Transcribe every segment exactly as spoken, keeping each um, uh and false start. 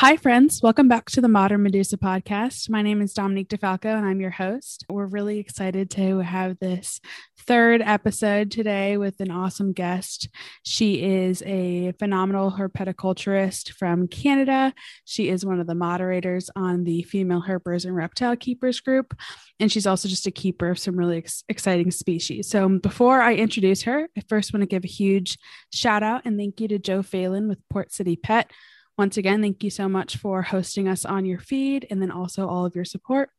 Hi, friends. Welcome back to the Modern Medusa podcast. My name is Dominique DeFalco, and I'm your host. We're really excited to have this third episode today with an awesome guest. She is a phenomenal herpetoculturist from Canada. She is one of the moderators on the Female Herpers and Reptile Keepers group, and she's also just a keeper of some really ex- exciting species. So before I introduce her, I first want to give a huge shout out and thank you to Joe Phelan with Port City Pet. Once again, thank you so much for hosting us on your feed and then also all of your support.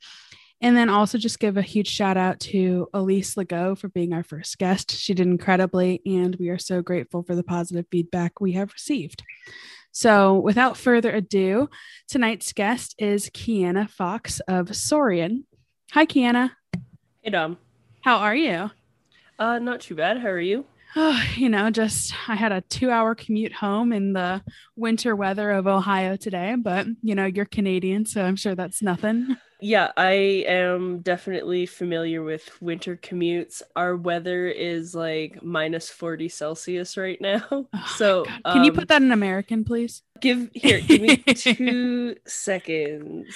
And then also just give a huge shout out to Elise Legault for being our first guest. She did incredibly, and we are so grateful for the positive feedback we have received. So without further ado, tonight's guest is Kiana Fox of Sorian. Hi, Kiana. Hey, Dom. How are you? Uh, not too bad. How are you? Oh, you know, just I had a two hour commute home in the winter weather of Ohio today, but you know, you're Canadian, so I'm sure that's nothing. Yeah, I am definitely familiar with winter commutes. Our weather is like minus forty Celsius right now. Oh, so can um, you put that in American, please? Give here, give me two seconds.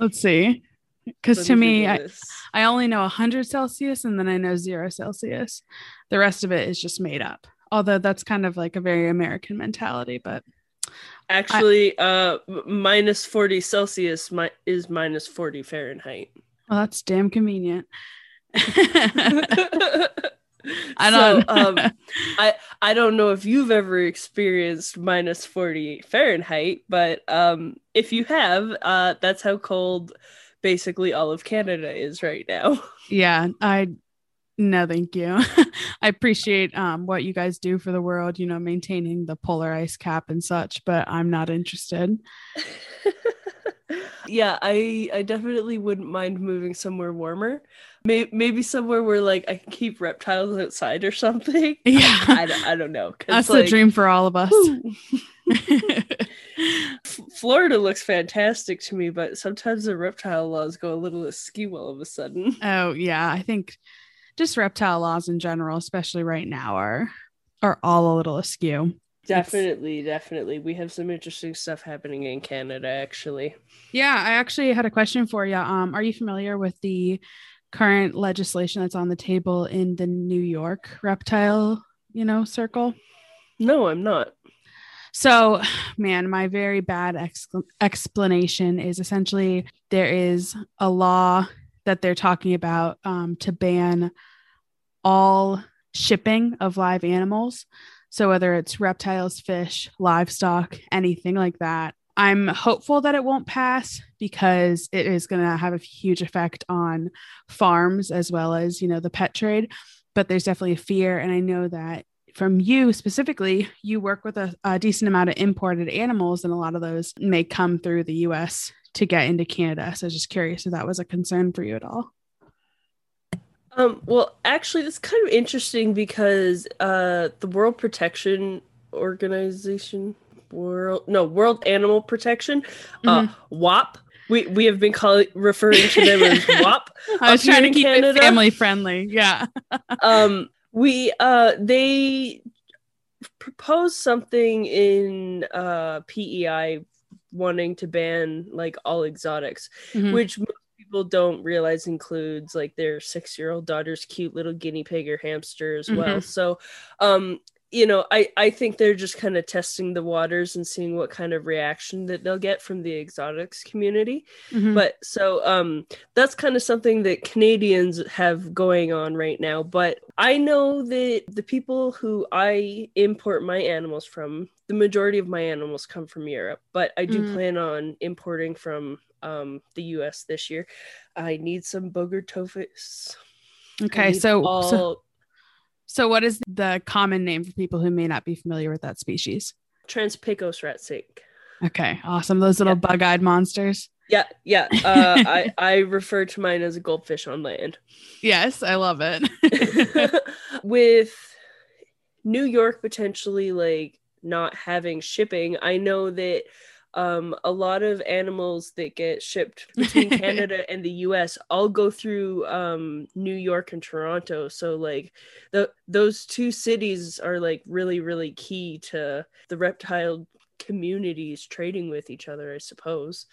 Let's see. Because to me, I, I only know one hundred Celsius and then I know zero Celsius. The rest of it is just made up. Although that's kind of like a very American mentality, but actually, I, uh, minus forty Celsius mi- is minus forty Fahrenheit. Well, that's damn convenient. I don't. So, um, I I don't know if you've ever experienced minus forty Fahrenheit, but um, if you have, uh, that's how cold basically all of Canada is right now. Yeah, I no thank you. I appreciate um what you guys do for the world, you know, maintaining the polar ice cap and such, but I'm not interested. Yeah, I I definitely wouldn't mind moving somewhere warmer. Maybe, maybe somewhere where like I can keep reptiles outside or something. Yeah, I, I, I don't know. That's like, the dream for all of us. Florida looks fantastic to me, but sometimes the reptile laws go a little askew all of a sudden. Oh yeah, I think just reptile laws in general, especially right now, are are all a little askew. Definitely, it's... definitely. We have some interesting stuff happening in Canada, actually. Yeah, I actually had a question for you. Um, are you familiar with the current legislation that's on the table in the New York reptile, you know, circle? No, I'm not. So, man, my very bad ex- explanation is essentially there is a law that they're talking about um, to ban all shipping of live animals. So whether it's reptiles, fish, livestock, anything like that. I'm hopeful that it won't pass because it is going to have a huge effect on farms as well as, you know, the pet trade. But there's definitely a fear. And I know that from you specifically, you work with a, a decent amount of imported animals, and a lot of those may come through the U S to get into Canada. So I was just curious if that was a concern for you at all. Um, well, actually, that's kind of interesting because uh, the World Protection Organization, World no World Animal Protection, mm-hmm. uh, W A P. We we have been calling referring to them as W A P. I was trying to keep Canada. It family friendly. Yeah. um. We uh they proposed something in uh P E I wanting to ban like all exotics, mm-hmm. which most people don't realize includes like their six-year-old daughter's cute little guinea pig or hamster as mm-hmm. well. So um you know I I think they're just kind of testing the waters and seeing what kind of reaction that they'll get from the exotics community. Mm-hmm. But so um that's kind of something that Canadians have going on right now, but I know that the people who I import my animals from, the majority of my animals come from Europe, but I do mm. plan on importing from um, the U S this year. I need some Bogertophus. Okay, so, all... so so what is the common name for people who may not be familiar with that species? Transpicos ratsake. Okay, awesome. Those little yeah. bug-eyed monsters. Yeah, yeah. Uh, I, I refer to mine as a goldfish on land. Yes, I love it. With New York potentially like not having shipping, I know that um, a lot of animals that get shipped between Canada and the U S all go through um, New York and Toronto. So like the those two cities are like really, really key to the reptile communities trading with each other, I suppose.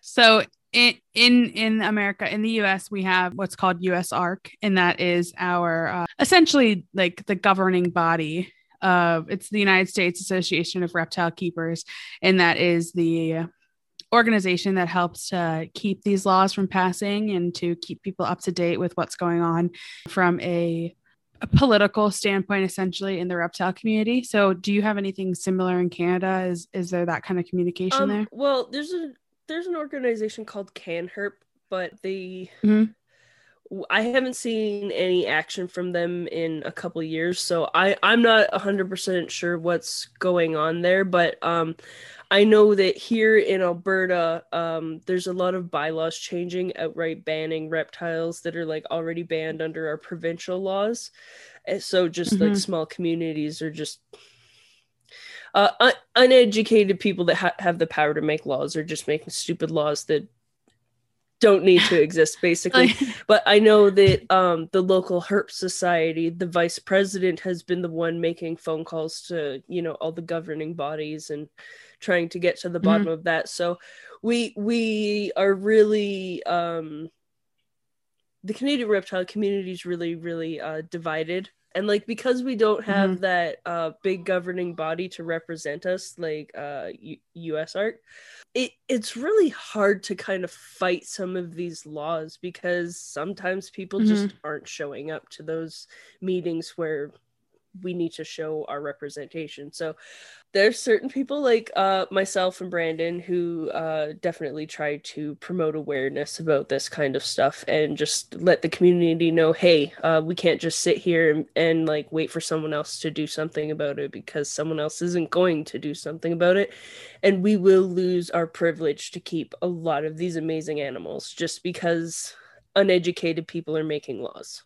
So in in, in America, in the U S, we have what's called U S A R C, and that is our uh, essentially like the governing body of, it's the United States Association of Reptile Keepers, and that is the organization that helps to keep these laws from passing and to keep people up to date with what's going on from a, a political standpoint, essentially, in the reptile community. So do you have anything similar in Canada? Is is there that kind of communication um, there? Well, there's a there's an organization called CanHerp, but they mm-hmm. I haven't seen any action from them in a couple of years, so I, I'm not one hundred percent sure what's going on there, but um, I know that here in Alberta, um, there's a lot of bylaws changing, outright banning reptiles that are like already banned under our provincial laws, and so just mm-hmm. like small communities are just... Uh, un- uneducated people that ha- have the power to make laws are just making stupid laws that don't need to exist, basically. But I know that um, the local herp society, the vice president has been the one making phone calls to, you know, all the governing bodies and trying to get to the bottom mm-hmm. of that. So we we are really, um, the Canadian reptile community is really, really uh, divided. And like, because we don't have mm-hmm. that uh, big governing body to represent us, like uh, U- USARC, it, it's really hard to kind of fight some of these laws because sometimes people mm-hmm. just aren't showing up to those meetings where we need to show our representation. So there's certain people like uh, myself and Brandon who uh, definitely try to promote awareness about this kind of stuff and just let the community know, hey, uh, we can't just sit here and, and like wait for someone else to do something about it because someone else isn't going to do something about it. And we will lose our privilege to keep a lot of these amazing animals just because uneducated people are making laws.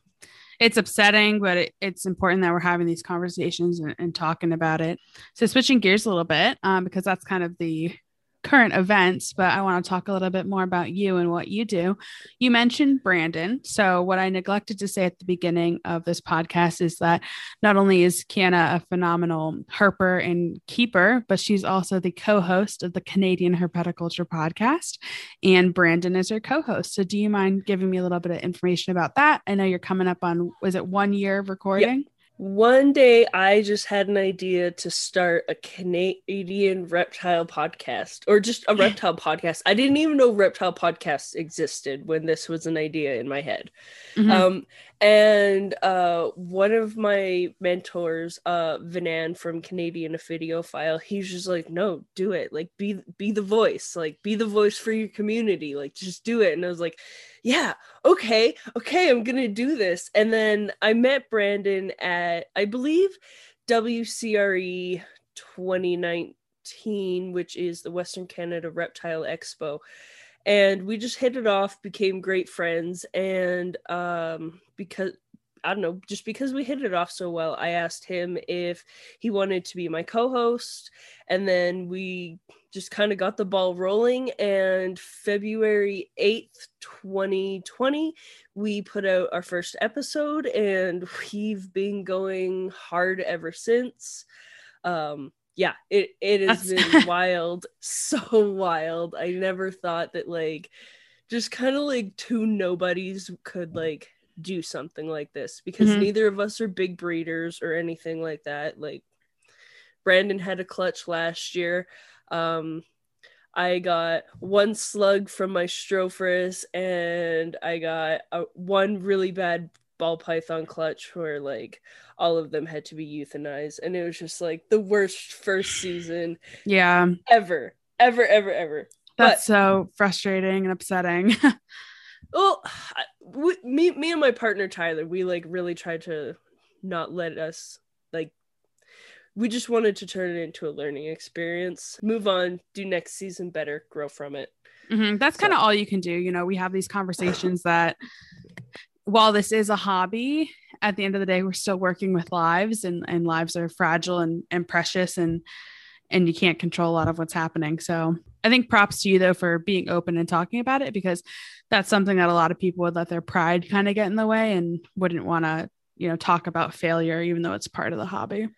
It's upsetting, but it, it's important that we're having these conversations and, and talking about it. So switching gears a little bit, um, because that's kind of the current events, but I want to talk a little bit more about you and what you do. You mentioned Brandon. So what I neglected to say at the beginning of this podcast is that not only is Kiana a phenomenal herper and keeper, but she's also the co-host of the Canadian Herpetoculture podcast, and Brandon is her co-host. So do you mind giving me a little bit of information about that? I know you're coming up on, was it one year of recording? Yep. One day I just had an idea to start a Canadian reptile podcast, or just a reptile podcast. I didn't even know reptile podcasts existed when this was an idea in my head. Mm-hmm. Um, and uh, one of my mentors, uh, Vanan from Canadian Ophidiophile, he's just like, no, do it. Like, be, be the voice, like be the voice for your community. Like, just do it. And I was like, yeah, okay, okay, I'm gonna do this. And then I met Brandon at, I believe, W C R E twenty nineteen, which is the Western Canada Reptile Expo. And we just hit it off, became great friends. And um, because, I don't know, just because we hit it off so well, I asked him if he wanted to be my co-host. And then we just kind of got the ball rolling. And February eighth, twenty twenty, we put out our first episode, and we've been going hard ever since. Um, yeah, it, it has been wild. So wild. I never thought that like, just kind of like two nobodies could like do something like this, because mm-hmm. neither of us are big breeders or anything like that. Like Brandon had a clutch last year. Um, I got one slug from my Strophurus, and I got a, one really bad ball python clutch where like all of them had to be euthanized, and it was just like the worst first season yeah ever ever ever ever. That's but, so frustrating and upsetting. Well, we, me, me and my partner Tyler, we like really tried to not let us like. We just wanted to turn it into a learning experience. Move on, do next season better, grow from it. Mm-hmm. That's so. Kind of all you can do. You know, we have these conversations that while this is a hobby, at the end of the day, we're still working with lives, and, and lives are fragile and, and precious, and and you can't control a lot of what's happening. So I think props to you though for being open and talking about it, because that's something that a lot of people would let their pride kind of get in the way and wouldn't want to, you know, talk about failure, even though it's part of the hobby.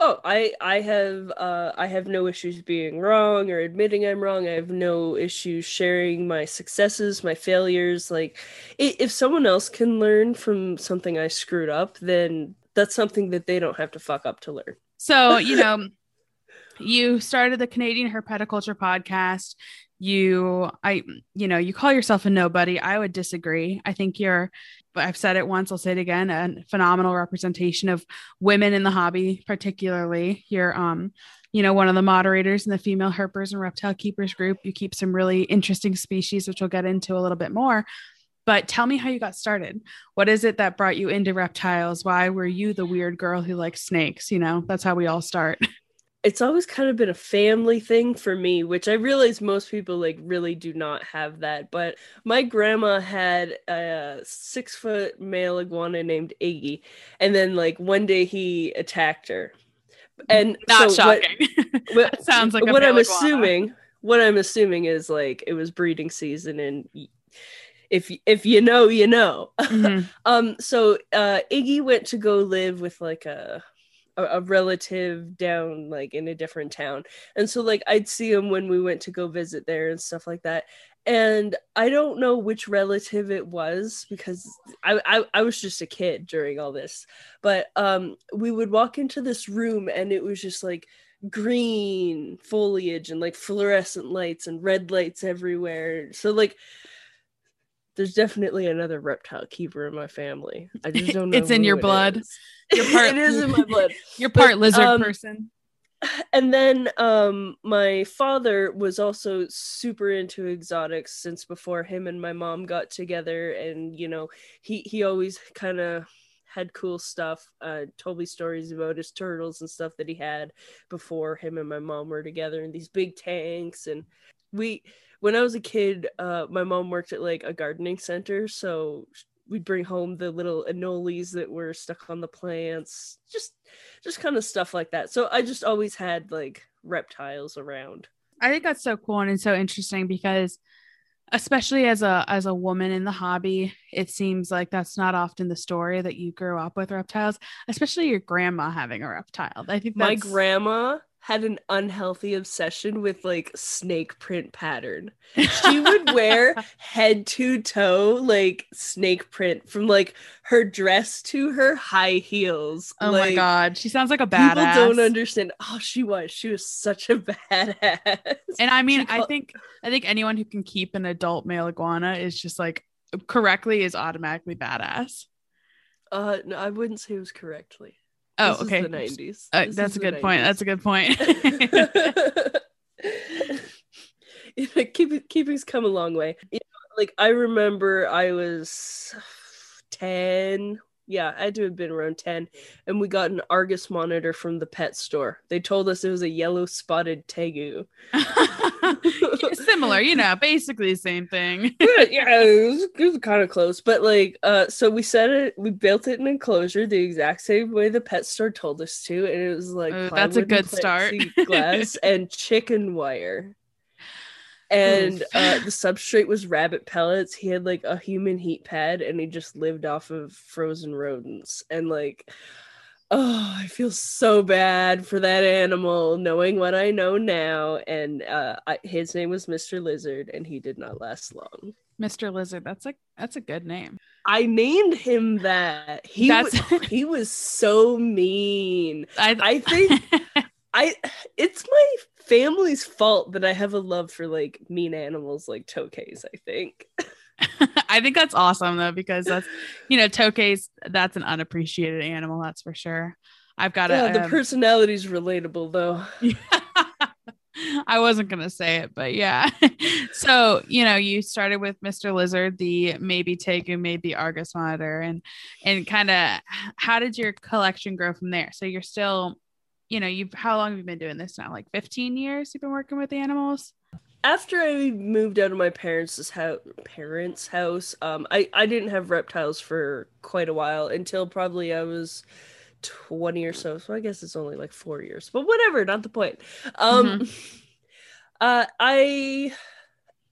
Oh, I I have uh, I have no issues being wrong or admitting I'm wrong. I have no issues sharing my successes, my failures. Like, if someone else can learn from something I screwed up, then that's something that they don't have to fuck up to learn. So, you know, you started the Canadian Herpetoculture podcast. You, I, you know, you call yourself a nobody. I would disagree. I think you're, I've said it once, I'll say it again, a phenomenal representation of women in the hobby, particularly. You're, um, you know, one of the moderators in the Female Herpers and Reptile Keepers group. You keep some really interesting species, which we'll get into a little bit more. But tell me how you got started. What is it that brought you into reptiles? Why were you the weird girl who likes snakes? You know, that's how we all start. It's always kind of been a family thing for me, which I realize most people like really do not have that. But my grandma had a six foot male iguana named Iggy. And then like one day he attacked her. And not so shocking. What, what, that sounds like a what I'm iguana. assuming, what I'm assuming is like it was breeding season, and if if you know, you know. Mm-hmm. um, so uh, Iggy went to go live with like a a relative down like in a different town, and so like I'd see him when we went to go visit there and stuff like that. And I don't know which relative it was, because I I, I was just a kid during all this, but um we would walk into this room and it was just like green foliage and like fluorescent lights and red lights everywhere. So like there's definitely another reptile keeper in my family. I just don't know. It's in your it blood. Is. You're part, it is in my blood. You're part but, lizard um, person. And then um, my father was also super into exotics since before him and my mom got together. And, you know, he, he always kind of had cool stuff, uh, told me stories about his turtles and stuff that he had before him and my mom were together, and these big tanks. And we... When I was a kid, uh, my mom worked at like a gardening center, so we'd bring home the little anoles that were stuck on the plants, just just kind of stuff like that. So I just always had like reptiles around. I think that's so cool and so interesting, because especially as a as a woman in the hobby, it seems like that's not often the story, that you grew up with reptiles, especially your grandma having a reptile. I think that's- my grandma had an unhealthy obsession with like snake print pattern. She would wear head to toe like snake print, from like her dress to her high heels. Oh like, my God. She sounds like a badass. People don't understand. Oh, she was. She was such a badass. And I mean, called- I think, I think anyone who can keep an adult male iguana is just like correctly is automatically badass. Uh, no, I wouldn't say it was correctly. Oh, this okay. Is the nineties. Uh, that's a good point. That's a good point. Keeping keeping's come a long way. You know, like I remember, I was ten. Yeah, I had to have been around ten, and we got an Argus monitor from the pet store. They told us it was a yellow spotted tegu. Similar, you know, basically the same thing. yeah, yeah it, was, it was kind of close, but like, uh, so we set it, we built it in an enclosure the exact same way the pet store told us to, and it was like oh, that's a good start. Glass and chicken wire. And uh, the substrate was rabbit pellets. He had like a human heat pad, and he just lived off of frozen rodents. And like, oh, I feel so bad for that animal, knowing what I know now. And uh, I, his name was Mister Lizard, and he did not last long. Mister Lizard, that's like that's a good name. I named him that. He that's- w- he was so mean. I, I think I. It's my. family's fault that I have a love for like mean animals like tokays, I think. I think that's awesome though, because that's, you know, tokays, that's an unappreciated animal, that's for sure. I've got yeah, a, the um... personality's relatable though. I wasn't gonna say it, but yeah. So, you know, you started with Mister Lizard, the maybe tegu, maybe Argus monitor, and and kind of how did your collection grow from there? So you're still, you know, you've, how long have you been doing this now? Like fifteen years you've been working with animals? After I moved out of my parents' house, parents' house, um, I, I didn't have reptiles for quite a while, until probably I was twenty or so. So I guess it's only like four years, but whatever, not the point. Um, mm-hmm. uh, I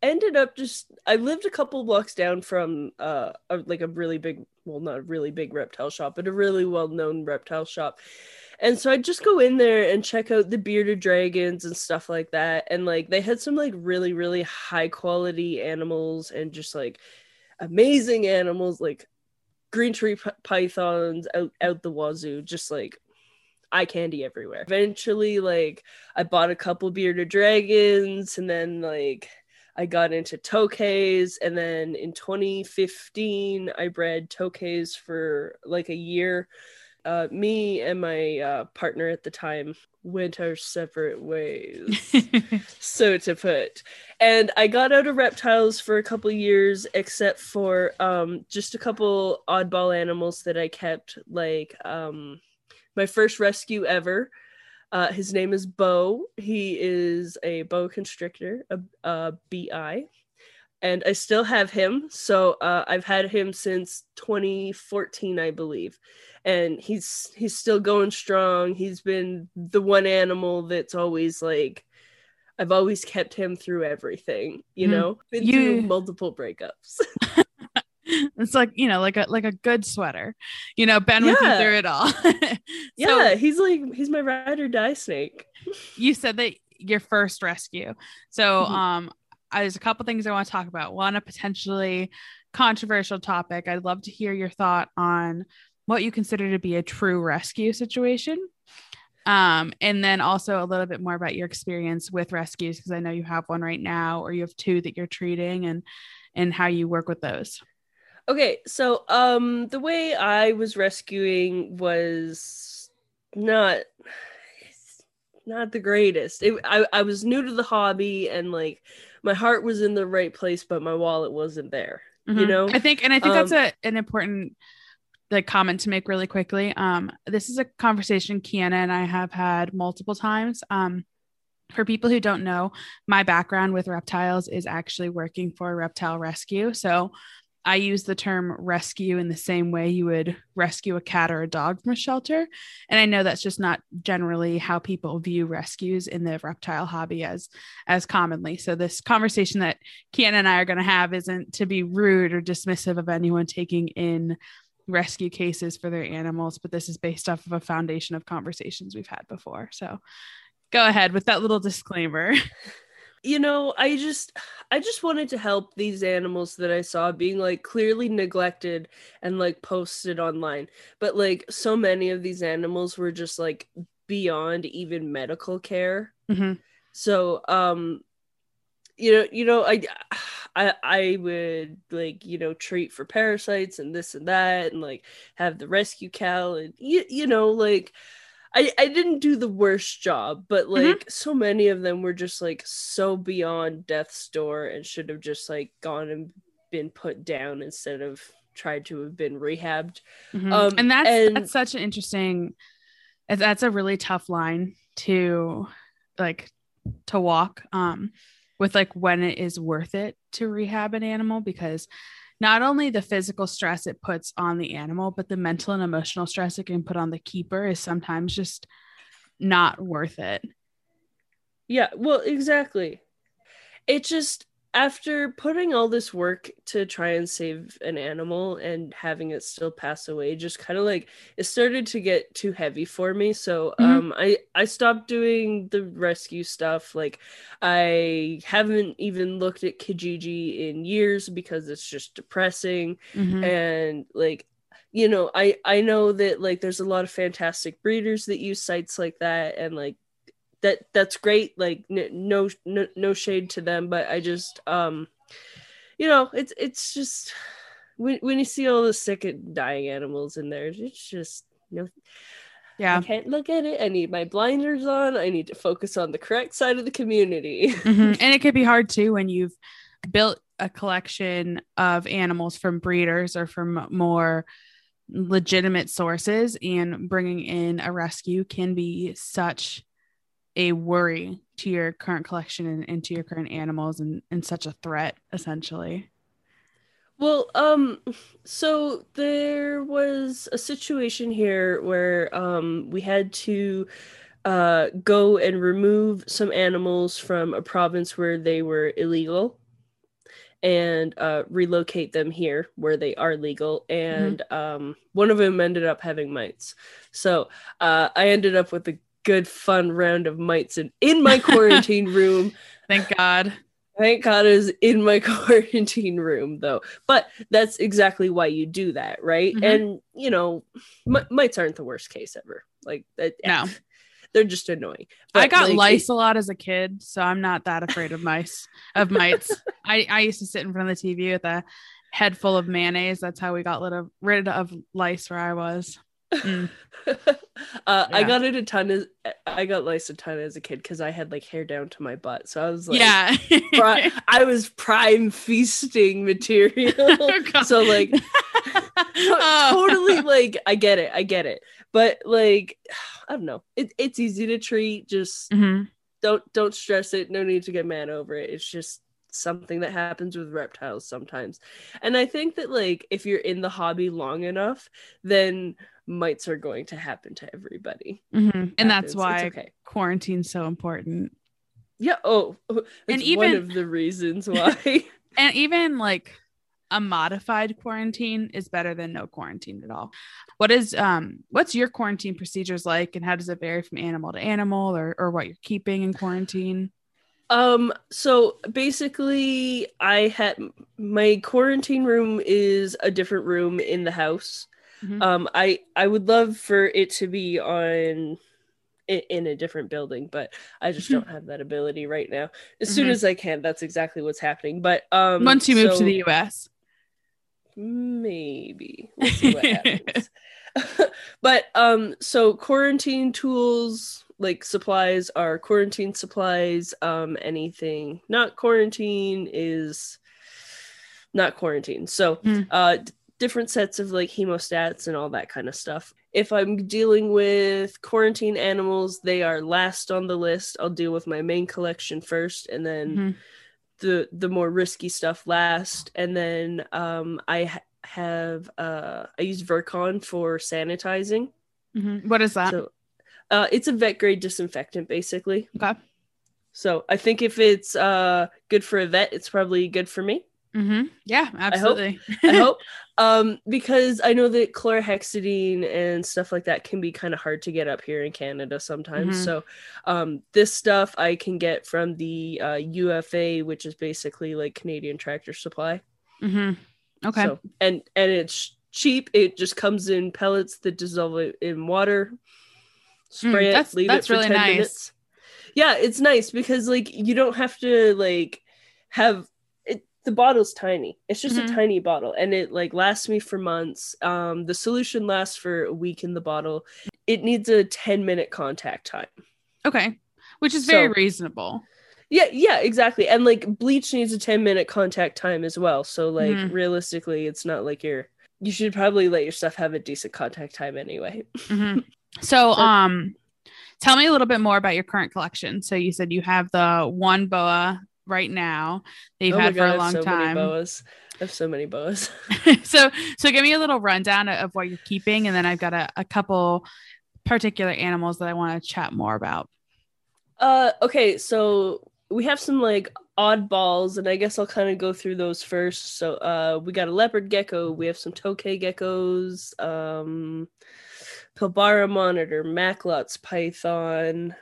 ended up just, I lived a couple blocks down from uh, a, like a really big, well, not a really big reptile shop, but a really well-known reptile shop. And so I'd just go in there and check out the bearded dragons and stuff like that. And like they had some like really, really high quality animals and just like amazing animals, like green tree p- pythons out, out the wazoo, just like eye candy everywhere. Eventually, like I bought a couple bearded dragons, and then like I got into tokays, and then in twenty fifteen, I bred tokays for like a year. Uh, me and my uh, partner at the time went our separate ways, so to put. And I got out of reptiles for a couple years, except for um, just a couple oddball animals that I kept, like um, my first rescue ever. Uh, his name is Bo. He is a boa constrictor, a, a B I, and I still have him. So uh, I've had him since twenty fourteen, I believe, and he's he's still going strong. He's been the one animal that's always like, I've always kept him through everything, you mm-hmm. know, been you... through multiple breakups. It's like, you know, like a like a good sweater, you know, Ben went yeah. through it all. So, yeah, he's like, he's my ride or die snake. You said that your first rescue. So mm-hmm. um, I, there's a couple things I want to talk about. One, a potentially controversial topic. I'd love to hear your thought on what you consider to be a true rescue situation. Um, and then also a little bit more about your experience with rescues, because I know you have one right now, or you have two that you're treating, and and how you work with those. Okay, so um, the way I was rescuing was not not the greatest. It, I, I was new to the hobby, and like my heart was in the right place, but my wallet wasn't there. Mm-hmm. You know, I think, and I think um, that's a, an important like comment to make really quickly. Um, this is a conversation Kiana and I have had multiple times. Um, for people who don't know, my background with reptiles is actually working for a reptile rescue, so I use the term rescue in the same way you would rescue a cat or a dog from a shelter. And I know that's just not generally how people view rescues in the reptile hobby as, as commonly. So this conversation that Kiana and I are going to have isn't to be rude or dismissive of anyone taking in rescue cases for their animals, but this is based off of a foundation of conversations we've had before. So go ahead with that little disclaimer. You know, I just, I just wanted to help these animals that I saw being like clearly neglected and like posted online. But like so many of these animals were just like beyond even medical care. Mm-hmm. So, um, you know, you know, I, I, I would like, you know, treat for parasites and this and that, and like have the rescue cow, and you, you know, like. I, I didn't do the worst job, but like mm-hmm. so many of them were just like so beyond death's door and should have just like gone and been put down instead of tried to have been rehabbed. Mm-hmm. Um, and that's and- that's such an interesting, that's a really tough line to like to walk um, with like when it is worth it to rehab an animal, because not only the physical stress it puts on the animal, but the mental and emotional stress it can put on the keeper is sometimes just not worth it. Yeah, well, exactly. It just, after putting all this work to try and save an animal and having it still pass away, just kind of like it started to get too heavy for me. So mm-hmm. um, I, I stopped doing the rescue stuff. Like I haven't even looked at Kijiji in years because it's just depressing. Mm-hmm. And like, you know, I, I know that like there's a lot of fantastic breeders that use sites like that, and like that that's great, like no, no no shade to them, but I just um you know, it's it's just when when you see all the sick and dying animals in there, it's just, you know, yeah, I can't look at it. I need my blinders on. I need to focus on the correct side of the community. Mm-hmm. And it could be hard too when you've built a collection of animals from breeders or from more legitimate sources, and bringing in a rescue can be such a worry to your current collection and, and to your current animals, and, and such a threat essentially. Well, um, so there was a situation here where um, we had to uh, go and remove some animals from a province where they were illegal. and uh, relocate them here where they are legal. And mm-hmm. um, one of them ended up having mites. So uh, I ended up with a good fun round of mites in, in my quarantine room. Thank God. Thank God it was in my quarantine room, though. But that's exactly why you do that, right? Mm-hmm. And, you know, m- mites aren't the worst case ever. Like, that, no. They're just annoying. But I got like, lice a lot as a kid, so I'm not that afraid of mice, of mites. I, I used to sit in front of the T V with a head full of mayonnaise. That's how we got rid of, rid of lice where I was. Mm. uh, yeah. I got it a ton. As, I got lice a ton as a kid because I had like hair down to my butt. So I was like, yeah, pri- I was prime feasting material. Oh, so like, oh. totally like, I get it, I get it. But like, I don't know. It, it's easy to treat. Just mm-hmm. don't don't stress it. No need to get mad over it. It's just something that happens with reptiles sometimes. And I think that like if you're in the hobby long enough, then mites are going to happen to everybody. Mm-hmm. And that's why okay. quarantine's so important. Yeah. Oh, that's and even, one of the reasons why. And even like a modified quarantine is better than no quarantine at all. What is, um, what's your quarantine procedures like, and how does it vary from animal to animal, or, or what you're keeping in quarantine? Um, so basically I had, my quarantine room is a different room in the house. Mm-hmm. Um, I, I would love for it to be on in a different building, but I just don't have that ability right now. As mm-hmm. soon as I can, that's exactly what's happening. But, um, once you move so to the U S, maybe we'll see what happens. But, um, so quarantine tools, like supplies are quarantine supplies. Um, anything not quarantine is not quarantine. So, mm. uh, different sets of like hemostats and all that kind of stuff. If I'm dealing with quarantine animals, they are last on the list. I'll deal with my main collection first, and then mm-hmm. the the more risky stuff last. And then um, I ha- have uh, I use Vercon for sanitizing. Mm-hmm. What is that? So, uh, it's a vet grade disinfectant, basically. Okay. So I think if it's uh, good for a vet, it's probably good for me. Mm-hmm. Yeah, absolutely. I hope. I hope. Um, because I know that chlorhexidine and stuff like that can be kind of hard to get up here in Canada sometimes. Mm-hmm. So um, this stuff I can get from the uh, U F A, which is basically like Canadian Tractor Supply. Mm-hmm. Okay. So, and and it's cheap. It just comes in pellets that dissolve in water. Spray mm, it. That's, leave that's it for really ten nice. Minutes. Yeah, it's nice because like you don't have to like have. The bottle's tiny. It's just mm-hmm. a tiny bottle, and it like lasts me for months. Um, the solution lasts for a week in the bottle. It needs a ten minute contact time. Okay. Which is very so, reasonable. Yeah. Yeah, exactly. And like bleach needs a ten minute contact time as well. So like mm-hmm. realistically, it's not like you're, you should probably let your stuff have a decent contact time anyway. Mm-hmm. So, so, um, tell me a little bit more about your current collection. So you said you have the one boa right now that you've oh had God, for a long so time. Boas. I have so many boas. so so give me a little rundown of what you're keeping, and then I've got a, a couple particular animals that I want to chat more about. Uh okay, so we have some like oddballs, and I guess I'll kind of go through those first. So uh we got a leopard gecko, we have some tokay geckos, um Pilbara monitor, Maclots python,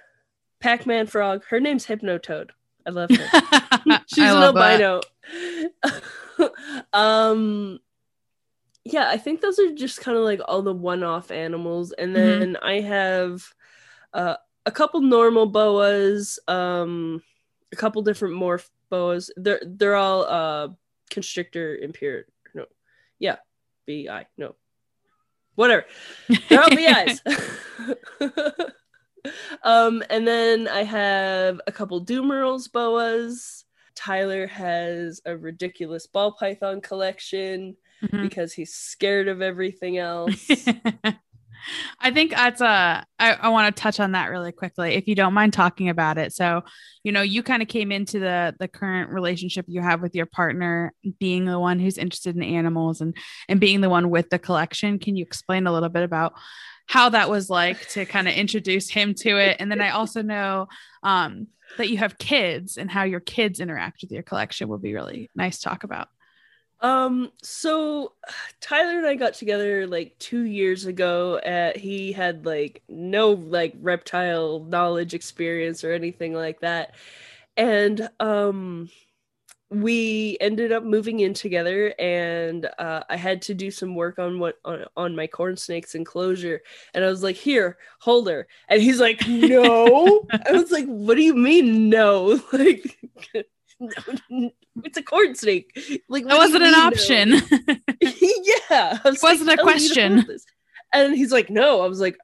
Pac-Man frog. Her name's Hypnotoad. I love her. She's an albino. um, yeah, I think those are just kind of like all the one-off animals. And then mm-hmm. I have uh, a couple normal boas, um, a couple different morph boas. They're they're all uh, constrictor imperial. No, yeah, B I. No, whatever. They're all B Is. Um, and then I have a couple doomerals boas. Tyler has a ridiculous ball python collection mm-hmm. because he's scared of everything else. I think that's a, I, I want to touch on that really quickly, if you don't mind talking about it. So, you know, you kind of came into the, the current relationship you have with your partner, being the one who's interested in animals and, and being the one with the collection. Can you explain a little bit about how that was like to kind of introduce him to it. And then I also know um, that you have kids, and how your kids interact with your collection will be really nice to talk about. Um, so Tyler and I got together like two years ago. At, he had like no like reptile knowledge experience or anything like that. And, um, we ended up moving in together, and uh, I had to do some work on what on, on my corn snake's enclosure. And I was like, here, hold her. And he's like, no. I was like, what do you mean, no? Like, it's a corn snake. Like, that wasn't an option. No? Yeah. It wasn't a question. And he's like, no. I was like,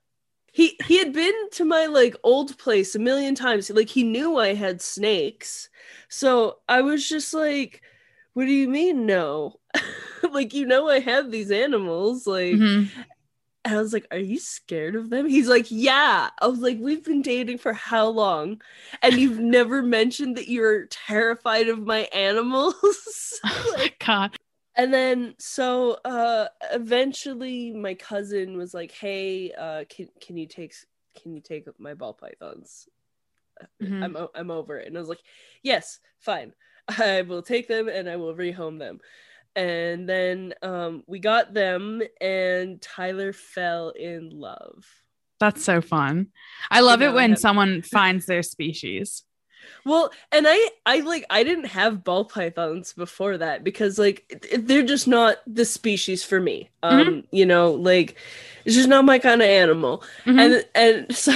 he, he had been to my like old place a million times. Like, he knew I had snakes. So I was just like, what do you mean no? Like, you know, I have these animals. Like, mm-hmm. And I was like, are you scared of them? He's like, yeah. I was like, we've been dating for how long? And you've never mentioned that you're terrified of my animals? Oh my God. And then, so uh, eventually my cousin was like, hey, uh, can, can you take, can you take my ball pythons? Mm-hmm. I'm o- I'm over it. And I was like, yes, fine, I will take them and I will rehome them. And then um we got them, and Tyler fell in love. That's so fun. I love it when someone finds their species. Well, and I I like I didn't have ball pythons before that, because like they're just not the species for me. Um mm-hmm. You know, like it's just not my kind of animal. Mm-hmm. and and so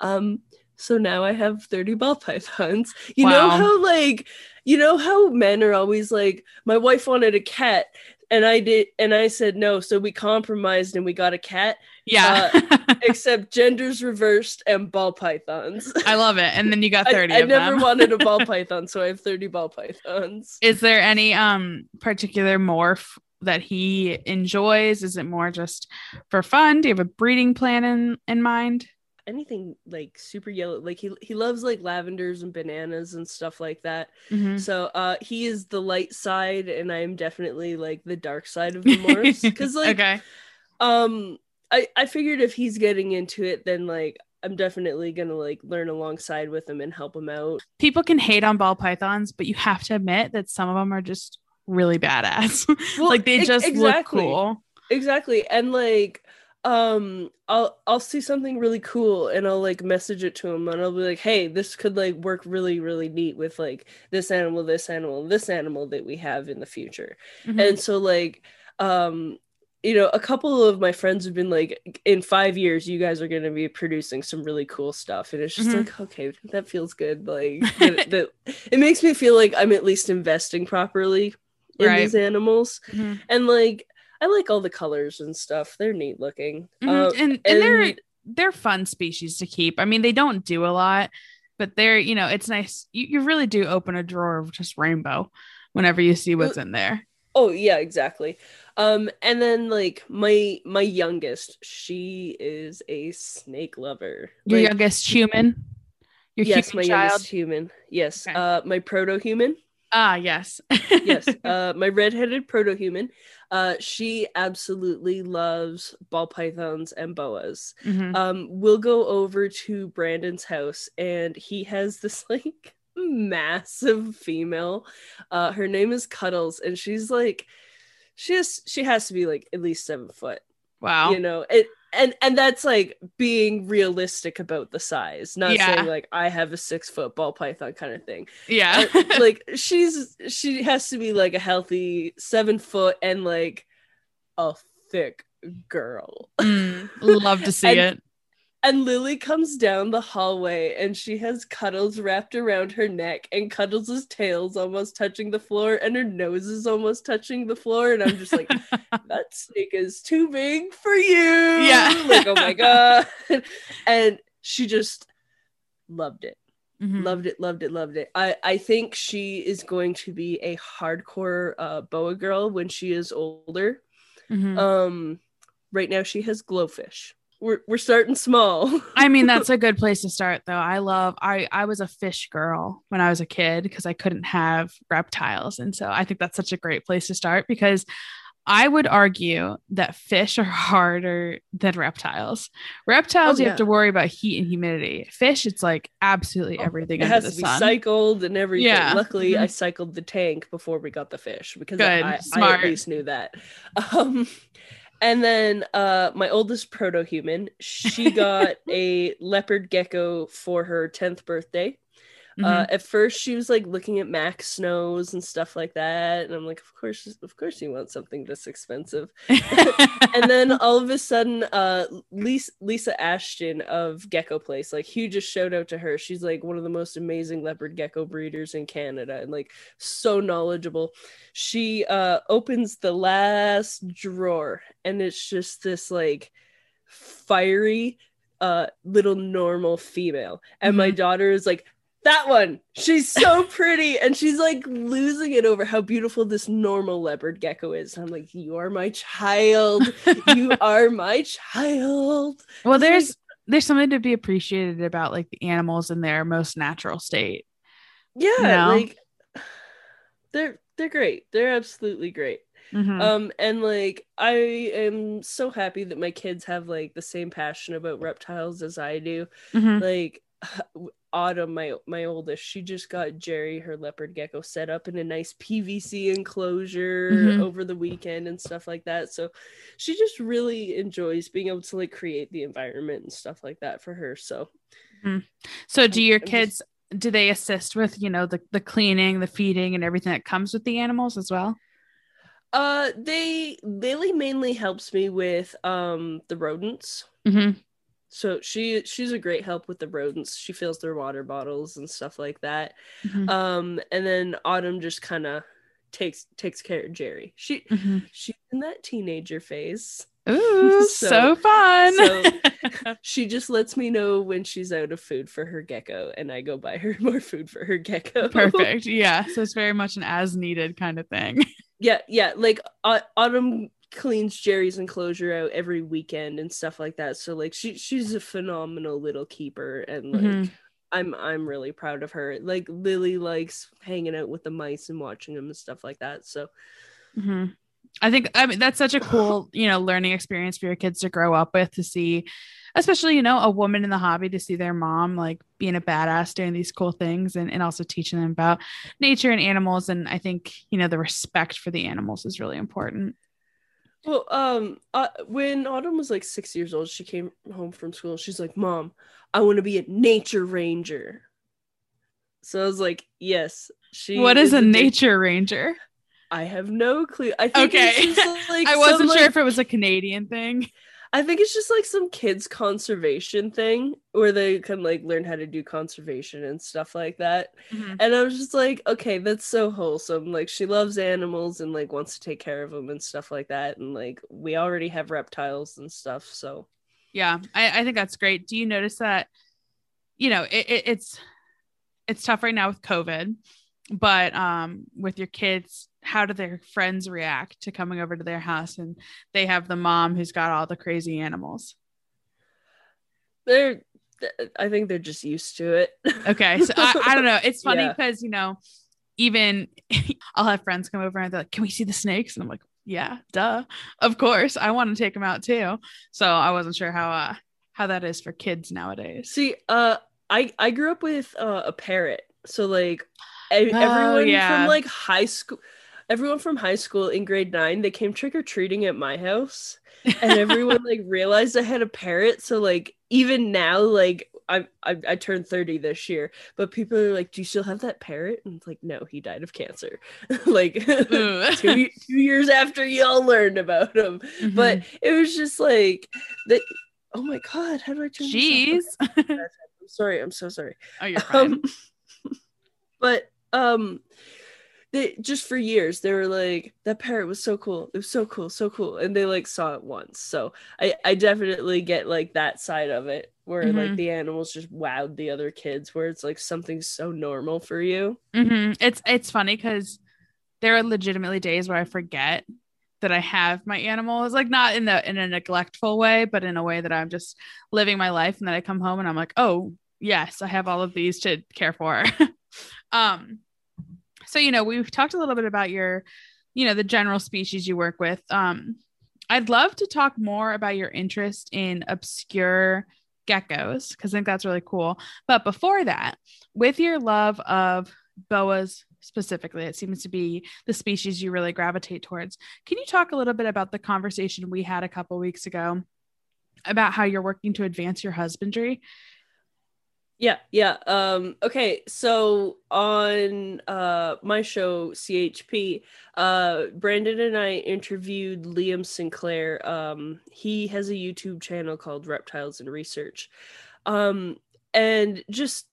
Um, so now I have thirty ball pythons. You wow. know how like, you know how men are always like, my wife wanted a cat and I did, and I said no, so we compromised and we got a cat. Yeah. Uh, except genders reversed and ball pythons. I love it. And then you got thirty. I, I of never them. wanted a ball python, so I have thirty ball pythons. Is there any um particular morph that he enjoys? Is it more just for fun? Do you have a breeding plan in, in mind? Anything like super yellow, like he he loves like lavenders and bananas and stuff like that. Mm-hmm. So uh he is the light side, and I'm definitely like the dark side of the morphs, because like okay. um I I figured if he's getting into it, then like I'm definitely gonna like learn alongside with him and help him out. People can hate on ball pythons, but you have to admit that some of them are just really badass. Well, like they just exactly. look cool. Exactly. And like um I'll I'll see something really cool and I'll like message it to him, and I'll be like, hey, this could like work really really neat with like this animal this animal this animal that we have in the future. Mm-hmm. And so like um you know, a couple of my friends have been like, in five years you guys are going to be producing some really cool stuff, and it's just mm-hmm. like okay, that feels good. Like that, that, it makes me feel like I'm at least investing properly in right. these animals. Mm-hmm. And like I like all the colors and stuff. They're neat looking. Mm-hmm. Uh, and, and, and they're, they're fun species to keep. I mean, they don't do a lot, but they're, you know, it's nice. You, you really do open a drawer of just rainbow whenever you see what's in there. Oh yeah, exactly. Um, and then like my, my youngest, she is a snake lover. Your like, youngest human? Your yes, human my child? youngest human. Yes. Okay. Uh, my proto-human. Ah, yes. Yes. Uh, my redheaded proto-human. Uh, she absolutely loves ball pythons and boas. Mm-hmm. Um, we'll go over to Brandon's house, and he has this like massive female. Uh, her name is Cuddles, and she's like, she has she has to be like at least seven foot. Wow. You know, it and and that's like being realistic about the size, not yeah. saying like I have a six foot ball python kind of thing. Yeah. Uh, like she's she has to be like a healthy seven foot, and like a thick girl. Mm, love to see and, it and Lily comes down the hallway, and she has Cuddles wrapped around her neck, and Cuddles' tail's almost touching the floor, and her nose is almost touching the floor. And I'm just like, that snake is too big for you. Yeah. Like, oh my God. And she just loved it. Mm-hmm. Loved it, loved it, loved it. I, I think she is going to be a hardcore uh, boa girl when she is older. Mm-hmm. Um, right now she has glowfish. We're we're starting small. I mean, that's a good place to start, though. I love I I was a fish girl when I was a kid because I couldn't have reptiles, and so I think that's such a great place to start, because I would argue that fish are harder than reptiles. Reptiles, oh, yeah. you have to worry about heat and humidity. Fish, it's like absolutely everything. Oh, it has to be sun. cycled and everything. Yeah. Luckily, mm-hmm. I cycled the tank before we got the fish because I, I at least knew that. Um, and then uh, my oldest proto-human, she got a leopard gecko for her tenth birthday. Mm-hmm. Uh, at first she was like looking at Max Snows and stuff like that, and I'm like, of course of course you want something this expensive. And then all of a sudden uh Lisa, Lisa Ashton of Gecko Place, like hugest shout out to her, she's like one of the most amazing leopard gecko breeders in Canada and like so knowledgeable. She uh opens the last drawer and it's just this like fiery uh little normal female, and mm-hmm. my daughter is like, that one, she's so pretty, and she's like losing it over how beautiful this normal leopard gecko is. And I'm like, you are my child, you are my child. Well, there's there's something to be appreciated about like the animals in their most natural state. Yeah, you know? Like they're they're great. They're absolutely great. Mm-hmm. Um, and like I am so happy that my kids have like the same passion about reptiles as I do. Mm-hmm. Like. Autumn, my my oldest, she just got Jerry, her leopard gecko, set up in a nice P V C enclosure mm-hmm. over the weekend and stuff like that. So she just really enjoys being able to like create the environment and stuff like that for her. So, mm-hmm. so do your I'm, kids just... do they assist with, you know, the the cleaning, the feeding, and everything that comes with the animals as well? Uh, they Lily mainly helps me with um the rodents. Mm-hmm. So she she's a great help with the rodents. She fills their water bottles and stuff like that. Mm-hmm. Um, and then Autumn just kind of takes takes care of Jerry. She mm-hmm. she's in that teenager phase. Ooh, so, so fun. So she just lets me know when she's out of food for her gecko, and I go buy her more food for her gecko. Perfect. Yeah. So it's very much an as needed kind of thing. Yeah. Yeah. Like uh, Autumn cleans Jerry's enclosure out every weekend and stuff like that, so like she she's a phenomenal little keeper, and like mm-hmm. I'm I'm really proud of her. Like Lily likes hanging out with the mice and watching them and stuff like that, so mm-hmm. I think I mean that's such a cool, you know, learning experience for your kids to grow up with, to see, especially, you know, a woman in the hobby, to see their mom like being a badass doing these cool things, and, and also teaching them about nature and animals. And I think, you know, the respect for the animals is really important. Well, um, uh, when Autumn was like six years old, she came home from school and she's like, Mom, I want to be a nature ranger. So I was like, yes. She. What is, is a nature na- ranger? I have no clue. I think okay. It's just, like, I wasn't some, sure like, if it was a Canadian thing. I think it's just like some kids conservation thing where they can like learn how to do conservation and stuff like that. Mm-hmm. And I was just like, okay, that's so wholesome. Like she loves animals and like wants to take care of them and stuff like that. And like, we already have reptiles and stuff. So yeah, I, I think that's great. Do you notice that, you know, it, it, it's, it's tough right now with COVID, but um, with your kids, how do their friends react to coming over to their house and they have the mom who's got all the crazy animals? They're, I think they're just used to it. Okay. So I, I don't know. It's funny because, yeah. you know, even I'll have friends come over and they're like, can we see the snakes? And I'm like, yeah, duh. Of course. I want to take them out too. So I wasn't sure how, uh, how that is for kids nowadays. See, uh, I, I grew up with uh, a parrot. So like I, oh, everyone yeah. from like high school, everyone from high school in grade nine, they came trick-or-treating at my house, and everyone like realized I had a parrot. So like even now, like I, I I turned thirty this year, but people are like, do you still have that parrot? And it's like, no, he died of cancer like two, two years after y'all learned about him. Mm-hmm. But it was just like that. Oh my god, how do I turn jeez this off? Okay. I'm sorry, I'm so sorry. Oh, you're fine. Um, but um they just for years they were like, that parrot was so cool, it was so cool, so cool, and they like saw it once. So I, I definitely get like that side of it where mm-hmm. like the animals just wowed the other kids, where it's like something so normal for you. Mm-hmm. It's it's funny because there are legitimately days where I forget that I have my animals, like not in the in a neglectful way, but in a way that I'm just living my life, and then I come home and I'm like, oh yes, I have all of these to care for. um So, you know, we've talked a little bit about your you know, the general species you work with. Um, I'd love to talk more about your interest in obscure geckos, because I think that's really cool. But before that, with your love of boas specifically, it seems to be the species you really gravitate towards. Can you talk a little bit about the conversation we had a couple weeks ago about how you're working to advance your husbandry? Yeah, yeah. Um, okay, so on uh, my show, C H P, uh, Brandon and I interviewed Liam Sinclair. Um, he has a YouTube channel called Reptiles and Research. Um, and just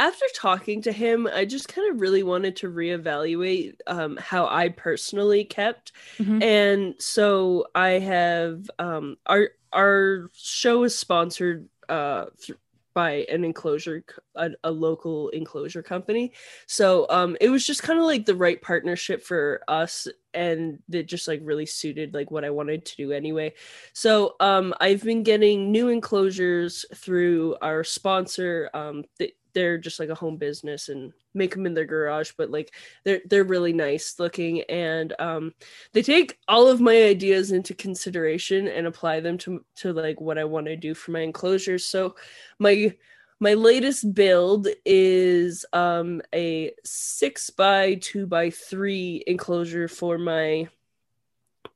after talking to him, I just kind of really wanted to reevaluate um, how I personally kept. Mm-hmm. And so I have, um, our, our show is sponsored uh, through by an enclosure, a, a local enclosure company. So um, it was just kind of like the right partnership for us, and that just like really suited like what I wanted to do anyway. So um, I've been getting new enclosures through our sponsor. Um, th- they're just like a home business and make them in their garage, but like they're, they're really nice looking. And um, they take all of my ideas into consideration and apply them to, to like what I want to do for my enclosures. So my, my latest build is um, a six by two by three enclosure for my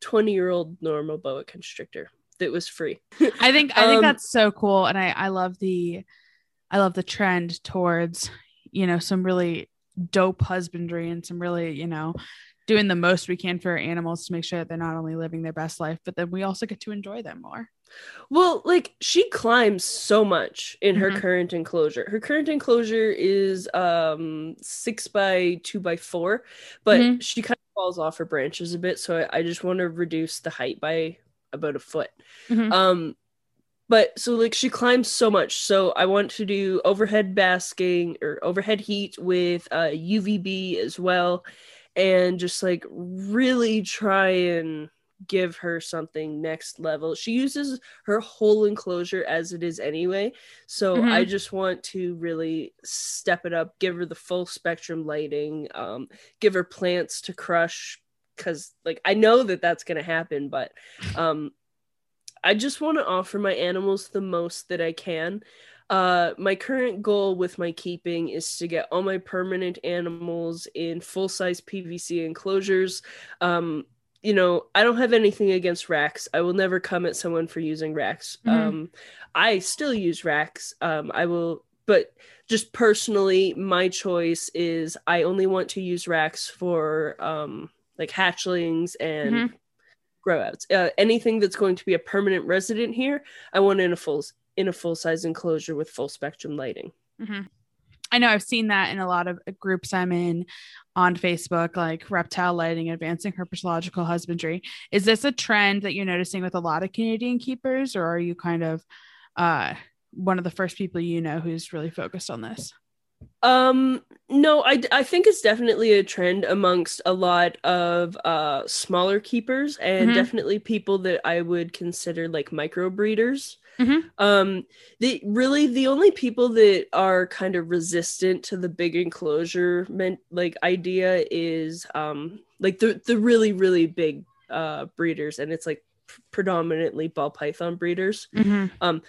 twenty year old normal boa constrictor that was free. I think, I think um, that's so cool. And I, I love the, I love the trend towards, you know, some really dope husbandry and some really, you know, doing the most we can for our animals to make sure that they're not only living their best life, but then we also get to enjoy them more. Well, like she climbs so much in her mm-hmm. current enclosure. Her current enclosure is um, six by two by four, but mm-hmm. she kind of falls off her branches a bit. So I, I just want to reduce the height by about a foot. Mm-hmm. Um But so like she climbs so much. So I want to do overhead basking or overhead heat with uh, U V B as well. And just like really try and give her something next level. She uses her whole enclosure as it is anyway. So mm-hmm. I just want to really step it up, give her the full spectrum lighting, um, give her plants to crush. Cause like, I know that that's going to happen, but um I just want to offer my animals the most that I can. Uh, my current goal with my keeping is to get all my permanent animals in full-size P V C enclosures. Um, you know, I don't have anything against racks. I will never come at someone for using racks. Mm-hmm. Um, I still use racks. Um, I will, but just personally, my choice is I only want to use racks for um, like hatchlings and mm-hmm. grow outs. Uh, anything that's going to be a permanent resident here, I want in a full in a full size enclosure with full spectrum lighting. Mm-hmm. I know I've seen that in a lot of groups I'm in on Facebook, like reptile lighting, advancing herpetological husbandry. Is this a trend that you're noticing with a lot of Canadian keepers, or are you kind of uh, one of the first people you know who's really focused on this? Um, no, I, I think it's definitely a trend amongst a lot of uh, smaller keepers and mm-hmm. definitely people that I would consider like micro breeders. Mm-hmm. Um, the really the only people that are kind of resistant to the big enclosure meant like idea is um, like the, the really, really big uh, breeders. And it's like predominantly ball python breeders. Mm-hmm. um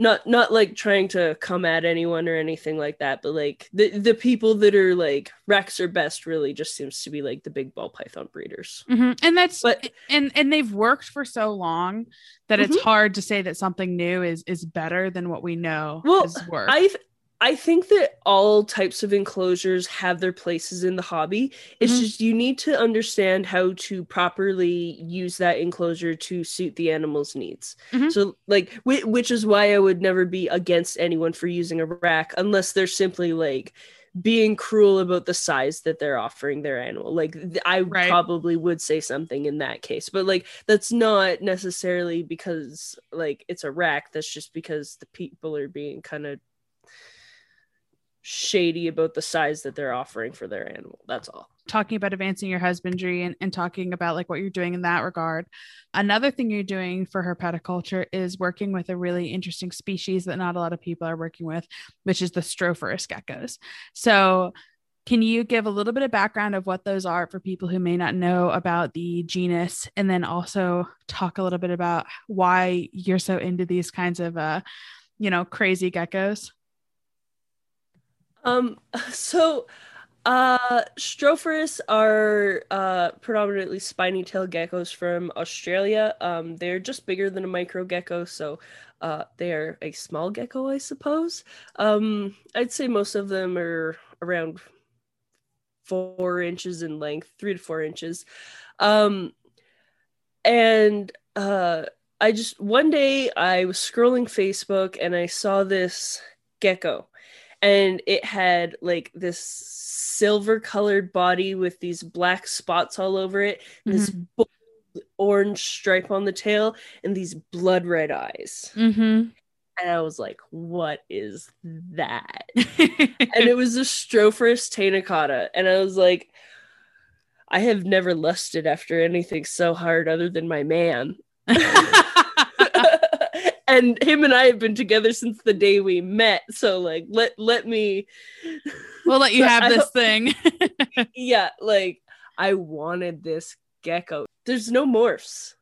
not not like trying to come at anyone or anything like that, but like the the people that are like racks are best really just seems to be like the big ball python breeders. Mm-hmm. and that's but, and and they've worked for so long that mm-hmm. it's hard to say that something new is is better than what we know well has worked. I've I think that all types of enclosures have their places in the hobby. It's mm-hmm. just you need to understand how to properly use that enclosure to suit the animal's needs. Mm-hmm. So like, wh- which is why I would never be against anyone for using a rack unless they're simply like being cruel about the size that they're offering their animal. Like I right. probably would say something in that case, but like that's not necessarily because like it's a rack. That's just because the people are being kind of shady about the size that they're offering for their animal. That's all. Talking about advancing your husbandry and, and talking about like what you're doing in that regard. Another thing you're doing for herpetoculture is working with a really interesting species that not a lot of people are working with, which is the Strophurus geckos. So Can you give a little bit of background of what those are for people who may not know about the genus, and then also talk a little bit about why you're so into these kinds of, uh, you know, crazy geckos? Um, so, uh, Strophurus are, uh, predominantly spiny tail geckos from Australia. Um, they're just bigger than a micro gecko. So, uh, they are a small gecko, I suppose. Um, I'd say most of them are around four inches in length, three to four inches. Um, and, uh, I just, one day I was scrolling Facebook and I saw this gecko, and it had like this silver colored body with these black spots all over it, mm-hmm. this bold orange stripe on the tail, and these blood red eyes. Mm-hmm. And I was like, what is that? And it was a Strophurus taenicauda. And I was like, I have never lusted after anything so hard other than my man. And him and I have been together since the day we met. So like, let, let me, we'll let you have this thing. Yeah. Like I wanted this gecko. There's no morphs.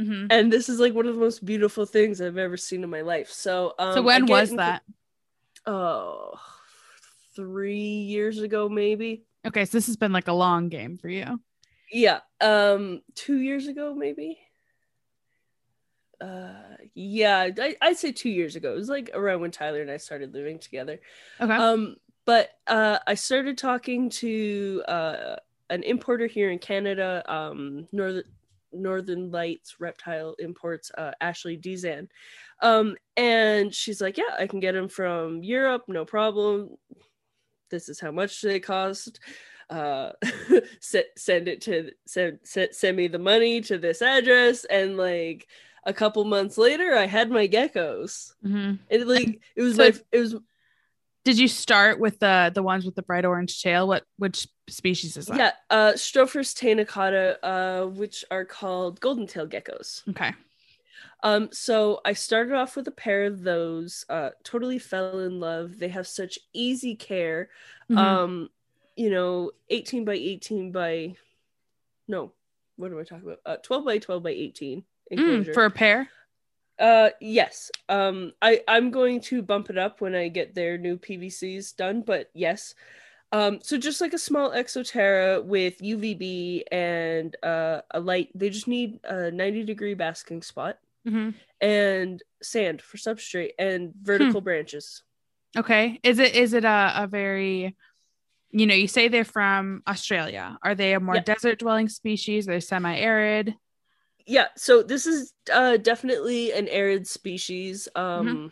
Mm-hmm. And this is like one of the most beautiful things I've ever seen in my life. So, um, so when again, was that? Oh, three years ago, maybe. Okay. So this has been like a long game for you. Yeah. Um, two years ago, maybe. uh yeah I, I'd say two years ago. It was like around when Tyler and I started living together. Okay. um but uh I started talking to uh an importer here in Canada, um Northern Northern Lights Reptile Imports, uh Ashley Dizan, um and she's like, yeah, I can get them from Europe, no problem, this is how much they cost, uh send, send it to send, send send me the money to this address. And like a couple months later, I had my geckos. Mm-hmm. It like it was so my it was. Did you start with the the ones with the bright orange tail? What which species is that? Yeah, uh, Strophurus taenicauda, uh, which are called golden tail geckos. Okay. Um, so I started off with a pair of those. Uh, totally fell in love. They have such easy care. Mm-hmm. Um, you know, eighteen by eighteen by, no, what am I talking about? Uh, twelve by twelve by eighteen. Mm, for a pair? Uh, yes. Um, I, I'm going to bump it up when I get their new P V Cs done, but yes. Um, so just like a small Exoterra with U V B and uh, a light, they just need a ninety degree basking spot, mm-hmm. and sand for substrate and vertical hmm. branches. Okay. Is it is it a, a very... You know, you say they're from Australia. Are they a more yeah. desert-dwelling species? Are they semi-arid? Yeah, so this is uh, definitely an arid species. Um, mm-hmm.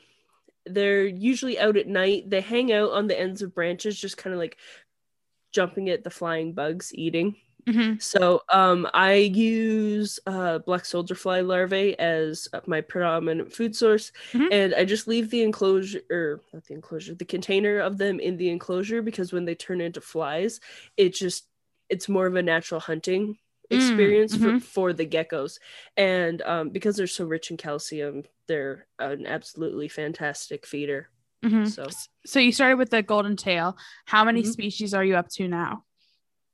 They're usually out at night. They hang out on the ends of branches, just kind of like jumping at the flying bugs, eating. Mm-hmm. So um, I use uh, black soldier fly larvae as my predominant food source, mm-hmm. and I just leave the enclosure, or not the enclosure, the container of them in the enclosure, because when they turn into flies, it just, it's more of a natural hunting experience mm-hmm. for, for the geckos. And um, because they're so rich in calcium, they're an absolutely fantastic feeder. Mm-hmm. So so you started with the golden tail. How many mm-hmm. species are you up to now?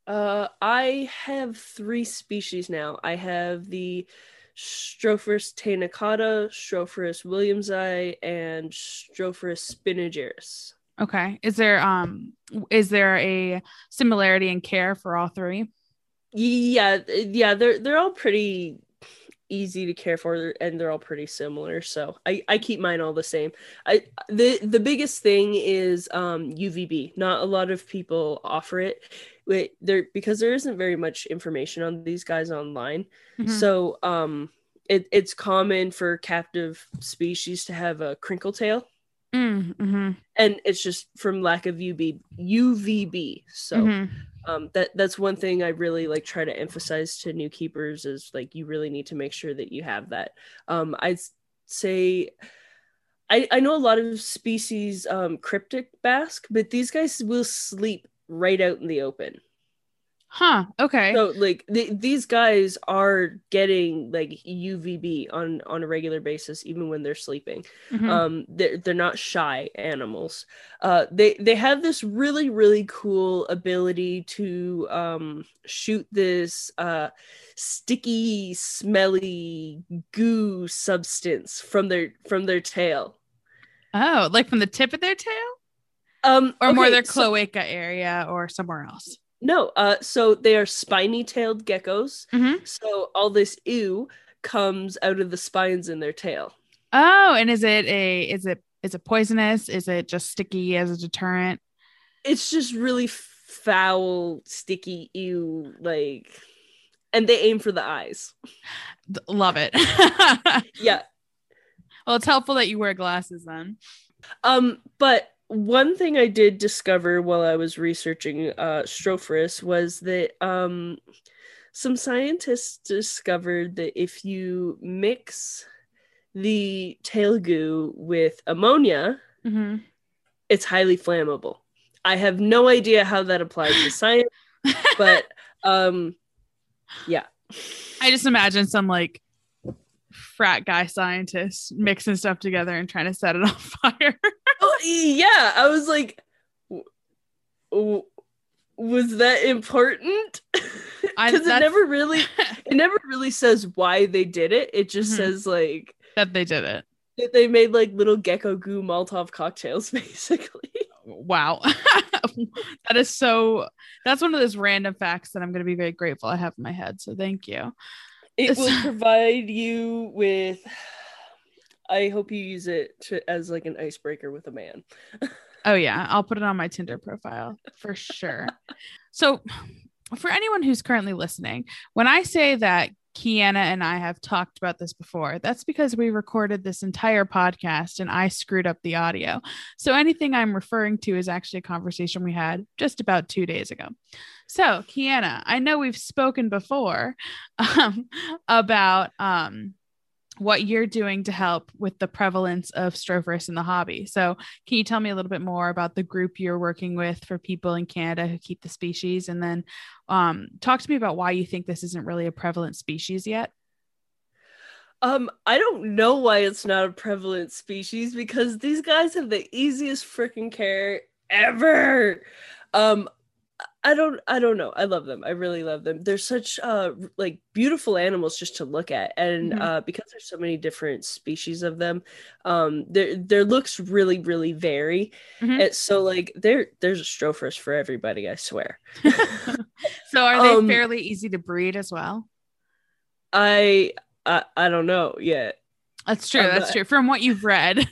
Uh, I have three species now. I have the Strophurus taenicauda, Strophurus williamsi, and Strophurus spinageris. Okay. Is there, um, is there a similarity in care for all three? Yeah. Yeah. They're, they're all pretty easy to care for, and they're all pretty similar. So I, I keep mine all the same. I, the, the biggest thing is, um, U V B. Not a lot of people offer it. It, there because there isn't very much information on these guys online, mm-hmm. so um it, it's common for captive species to have a crinkle tail, mm-hmm. and it's just from lack of U V B. So mm-hmm. um that that's one thing I really like try to emphasize to new keepers is like you really need to make sure that you have that. um I'd say I I know a lot of species um cryptic bask, but these guys will sleep right out in the open. Huh. Okay. So like th- these guys are getting like U V B on, on a regular basis, even when they're sleeping. Mm-hmm. Um, they're, they're not shy animals. Uh, they, they have this really, really cool ability to um, shoot this uh, sticky, smelly goo substance from their, from their tail. Oh, like from the tip of their tail? Um, or okay, more their cloaca so- area or somewhere else. No, uh, so they are spiny-tailed geckos. Mm-hmm. So all this ew comes out of the spines in their tail. Oh, and is it a is it is it poisonous? Is it just sticky as a deterrent? It's just really foul, sticky ew, like, and they aim for the eyes. Love it. Yeah. Well, it's helpful that you wear glasses then. Um, but. One thing I did discover while I was researching uh, Strophurus was that um, some scientists discovered that if you mix the tail goo with ammonia, mm-hmm. it's highly flammable. I have no idea how that applies to science, but um, yeah. I just imagine some like frat guy scientists mixing stuff together and trying to set it on fire. Yeah, I was like, w- w- was that important? Because it never really, it never really says why they did it. It just mm-hmm. says like that they did it. That they made like little gecko goo Molotov cocktails, basically. Wow, that is so. That's one of those random facts that I'm going to be very grateful I have in my head. So thank you. It will provide you with. I hope you use it to, as like an icebreaker with a man. Oh yeah. I'll put it on my Tinder profile for sure. So for anyone who's currently listening, when I say that Kiana and I have talked about this before, that's because we recorded this entire podcast and I screwed up the audio. So anything I'm referring to is actually a conversation we had just about two days ago. So Kiana, I know we've spoken before um, about, um, what you're doing to help with the prevalence of Strophurus in the hobby. So can you tell me a little bit more about the group you're working with for people in Canada who keep the species? And then um, talk to me about why you think this isn't really a prevalent species yet. Um, I don't know why it's not a prevalent species because these guys have the easiest freaking care ever. Um, I don't, I don't know. I love them. I really love them. They're such uh, like beautiful animals just to look at. And mm-hmm. uh, because there's so many different species of them, um, their, their looks really, really vary. Mm-hmm. And so like there, there's a Strophurus for everybody, I swear. So are they um, fairly easy to breed as well? I, I, I don't know yet. That's true. I'm that's not, true. From what you've read.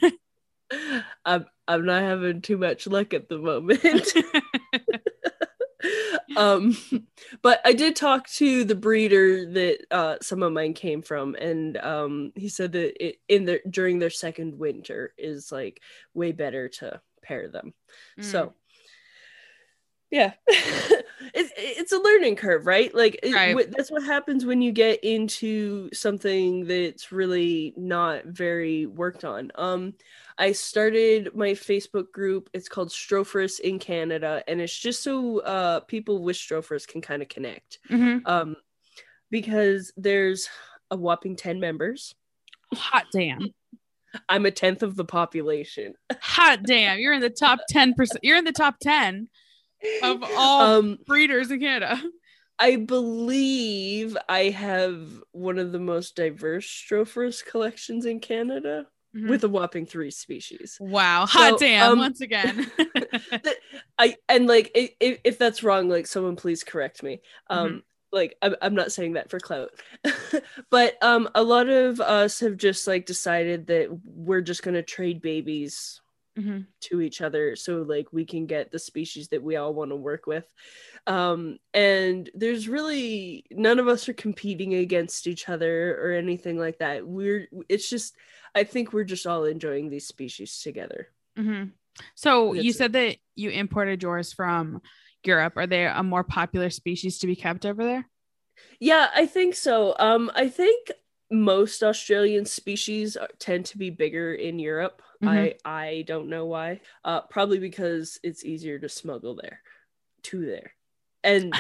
I'm, I'm not having too much luck at the moment. Um, but I did talk to the breeder that uh, some of mine came from, and um, he said that it, in their during their second winter is like way better to pair them. Mm. So, yeah, it's it's a learning curve, right? Like it, right. W- that's what happens when you get into something that's really not very worked on. Um, I started my Facebook group. It's called Strophurus in Canada. And it's just so uh, people with Strophurus can kind of connect. Mm-hmm. Um, because there's a whopping ten members. Hot damn. I'm a tenth of the population. Hot damn. You're in the top ten percent. You're in the top ten of all um, breeders in Canada. I believe I have one of the most diverse Strophurus collections in Canada. Mm-hmm. With a whopping three species. Wow. Hot so, damn. Um, once again. I and like if, if that's wrong, like someone please correct me. Um mm-hmm. Like I'm, I'm not saying that for clout. But um a lot of us have just like decided that we're just going to trade babies mm-hmm. to each other so like we can get the species that we all want to work with. Um and there's really none of us are competing against each other or anything like that. We're it's just I think we're just all enjoying these species together. Mm-hmm. So That's you said it. that you imported yours from Europe. Are they a more popular species to be kept over there? Yeah, I think so. Um, I think most Australian species are, tend to be bigger in Europe. Mm-hmm. I, I don't know why. Uh, probably because it's easier to smuggle there to there. And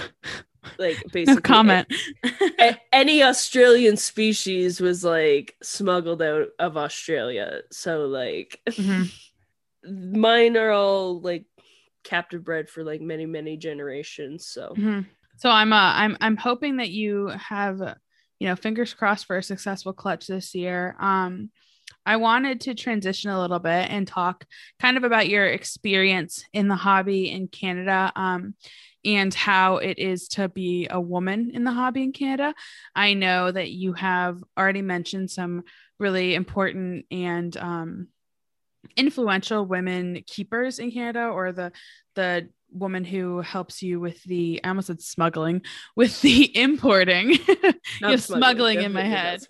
like basically no comment. a- any Australian species was like smuggled out of Australia. So like mm-hmm. mine are all like captive bred for like many, many generations. So mm-hmm. so I'm uh, I'm I'm hoping that you have, you know, fingers crossed for a successful clutch this year. Um, I wanted to transition a little bit and talk kind of about your experience in the hobby in Canada, um, and how it is to be a woman in the hobby in Canada. I know that you have already mentioned some really important and um, influential women keepers in Canada, or the the woman who helps you with the, I almost said smuggling, with the importing. You have smuggling, smuggling in my head.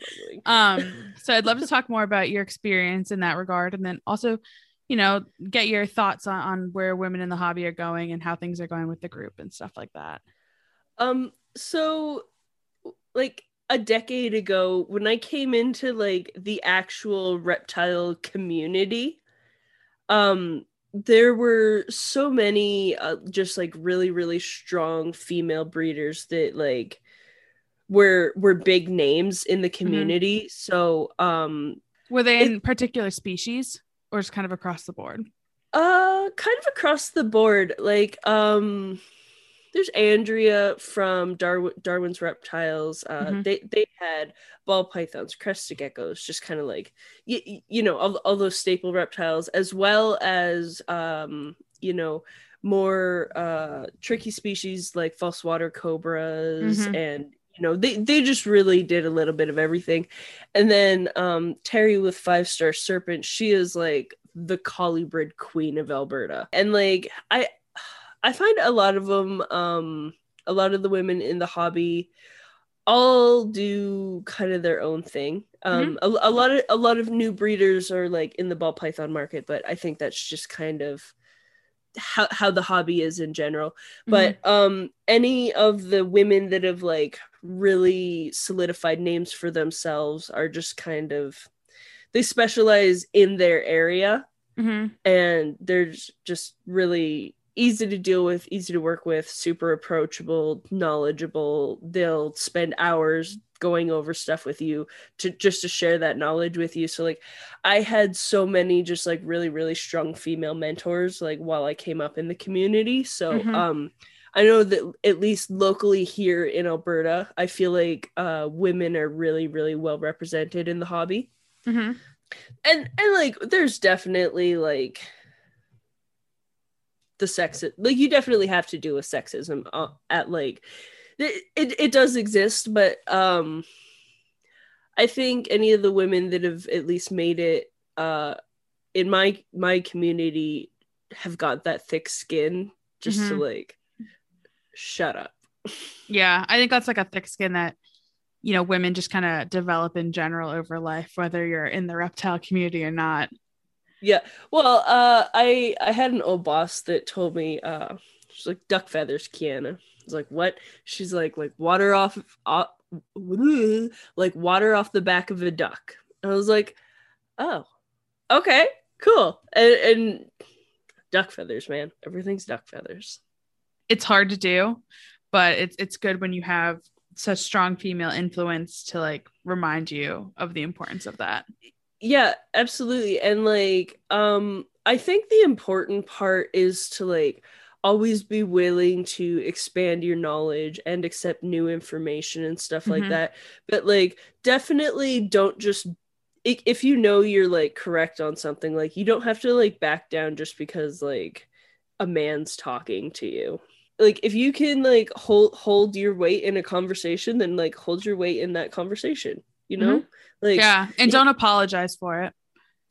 um, so I'd love to talk more about your experience in that regard. And then also, you know, get your thoughts on, on where women in the hobby are going and how things are going with the group and stuff like that. Um, so like a decade ago, when I came into like the actual reptile community, um, there were so many uh, just like really, really strong female breeders that like were were big names in the community. Mm-hmm. So um, were they in it, particular species or just kind of across the board? Uh, kind of across the board. Like um, there's Andrea from Darwin, Darwin's Reptiles. Uh, mm-hmm. They they had ball pythons, crested geckos, just kind of like, you, you know, all, all those staple reptiles, as well as, um, you know, more uh, tricky species like false water cobras. Mm-hmm. And, you know, they, they just really did a little bit of everything. And then um, Terry with Five Star Serpent, she is like the collie-bred queen of Alberta. And like, I... I find a lot of them, um, a lot of the women in the hobby all do kind of their own thing. Um, mm-hmm. a, a lot of, a lot of new breeders are like in the ball python market, but I think that's just kind of how, how the hobby is in general. Mm-hmm. But, um, any of the women that have like really solidified names for themselves are just kind of, they specialize in their area. Mm-hmm. And they're just really easy to deal with, easy to work with, super approachable, knowledgeable. They'll spend hours going over stuff with you to just to share that knowledge with you. So like I had so many just like really, really strong female mentors like while I came up in the community. So mm-hmm. um I know that at least locally here in Alberta, I feel like uh women are really, really well represented in the hobby. Mm-hmm. And and like there's definitely like the sex, like you definitely have to deal with sexism uh, at like it, it it does exist, but um I think any of the women that have at least made it uh in my my community have got that thick skin just mm-hmm. to like shut up. Yeah, I think that's like a thick skin that, you know, women just kind of develop in general over life, whether you're in the reptile community or not. Yeah, well, uh, I I had an old boss that told me, uh, she's like, duck feathers, Kiana. I was like, what? She's like, like water off, off, like water off the back of a duck. And I was like, oh, okay, cool. And, and duck feathers, man, everything's duck feathers. It's hard to do, but it's it's good when you have such strong female influence to like remind you of the importance of that. Yeah, absolutely. And like, um, I think the important part is to like always be willing to expand your knowledge and accept new information and stuff mm-hmm. like that. But like, definitely don't just, if you know you're like correct on something, like you don't have to like back down just because like a man's talking to you. Like if you can like hold, hold your weight in a conversation, then like hold your weight in that conversation. You know, mm-hmm. like, yeah. And don't it, apologize for it.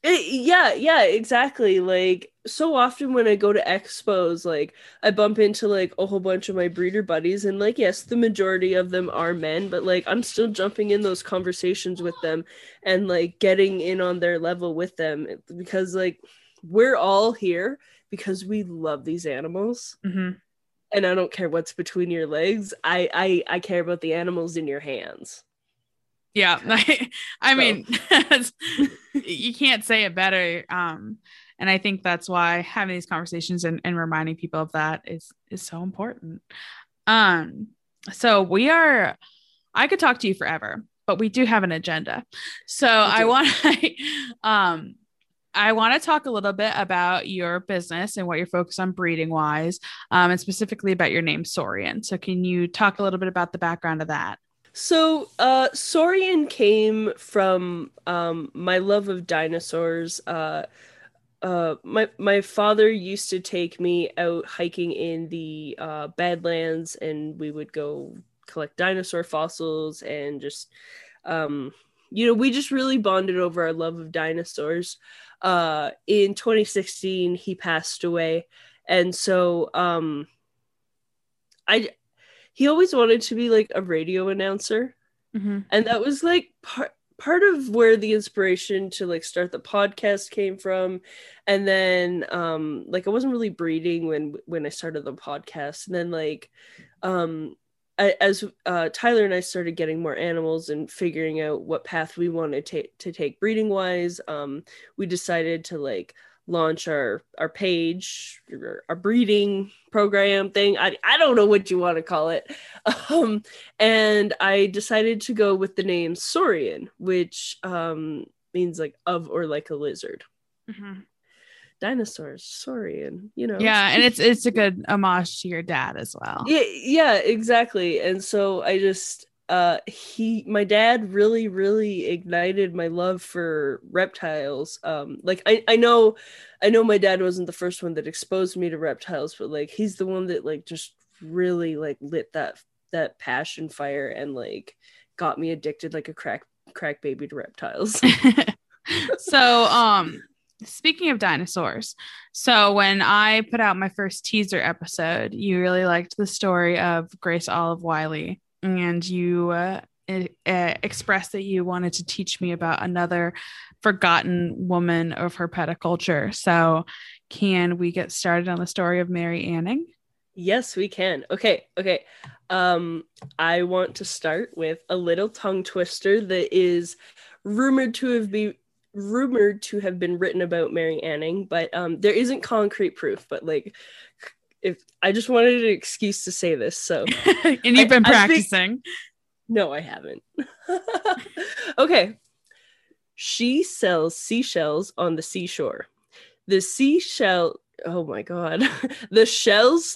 it. Yeah. Yeah, exactly. Like so often when I go to expos, like I bump into like a whole bunch of my breeder buddies and like, yes, the majority of them are men, but like, I'm still jumping in those conversations with them and like getting in on their level with them, because like, we're all here because we love these animals. Mm-hmm. And I don't care what's between your legs. I, I, I care about the animals in your hands. Yeah, I, I mean, you can't say it better. Um, and I think that's why having these conversations and, and reminding people of that is is so important. Um, So we are, I could talk to you forever, but we do have an agenda. So I want to, um, I want to talk a little bit about your business and what you're focused on breeding wise, um, and specifically about your name, Sorian. So can you talk a little bit about the background of that? So uh, Sorian came from um, my love of dinosaurs. Uh, uh, my my father used to take me out hiking in the uh, Badlands, and we would go collect dinosaur fossils and just, um, you know, we just really bonded over our love of dinosaurs. Uh, in twenty sixteen, he passed away, and so um, I. He always wanted to be like a radio announcer. Mm-hmm. And that was like part, part of where the inspiration to like start the podcast came from. And then um, like, I wasn't really breeding when, when I started the podcast. And then like um, I, as uh, Tyler and I started getting more animals and figuring out what path we wanted to take, to take breeding wise. Um, we decided to like launch our our page, our breeding program thing. I I don't know what you want to call it. Um, and I decided to go with the name Sorian, which um, means like of or like a lizard. Mm-hmm. Dinosaurs, Sorian, you know. Yeah, and it's it's a good homage to your dad as well. Yeah, yeah, exactly. And so I just uh, he my dad really really ignited my love for reptiles. Um, like I, I know I know my dad wasn't the first one that exposed me to reptiles, but like he's the one that like just really like lit that that passion fire and like got me addicted like a crack crack baby to reptiles. So um speaking of dinosaurs, so when I put out my first teaser episode, you really liked the story of Grace Olive Wiley. And you uh, uh, expressed that you wanted to teach me about another forgotten woman of herpetoculture. So can we get started on the story of Mary Anning? Yes, we can. Okay. Okay. Um, I want to start with a little tongue twister that is rumored to have been rumored to have been written about Mary Anning, but um, there isn't concrete proof, but like, If I just wanted an excuse to say this, so and you've been I, practicing. I think, no, I haven't. Okay. She sells seashells on the seashore. The seashell, oh my god. The shells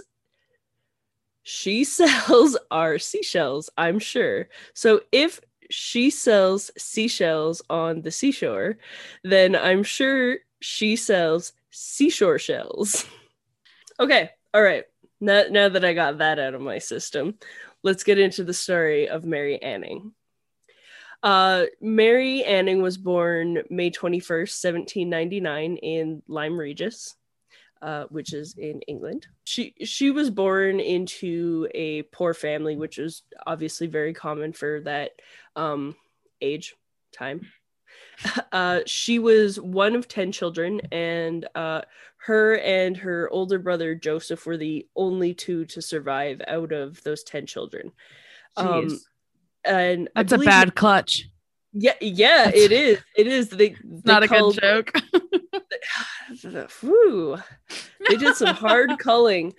she sells are seashells, I'm sure. So if she sells seashells on the seashore, then I'm sure she sells seashore shells. Okay. All right, now, now that I got that out of my system, let's get into the story of Mary Anning. Uh, Mary Anning was born May twenty-first, seventeen ninety-nine in Lyme Regis, uh, which is in England. She she was born into a poor family, which is obviously very common for that um, age, time. Uh, she was one of ten children, and uh, her and her older brother Joseph were the only two to survive out of those ten children. Um, and that's a bad clutch. Yeah, yeah, that's, it is. It is. They, they not a good joke. Whew, they did some hard culling.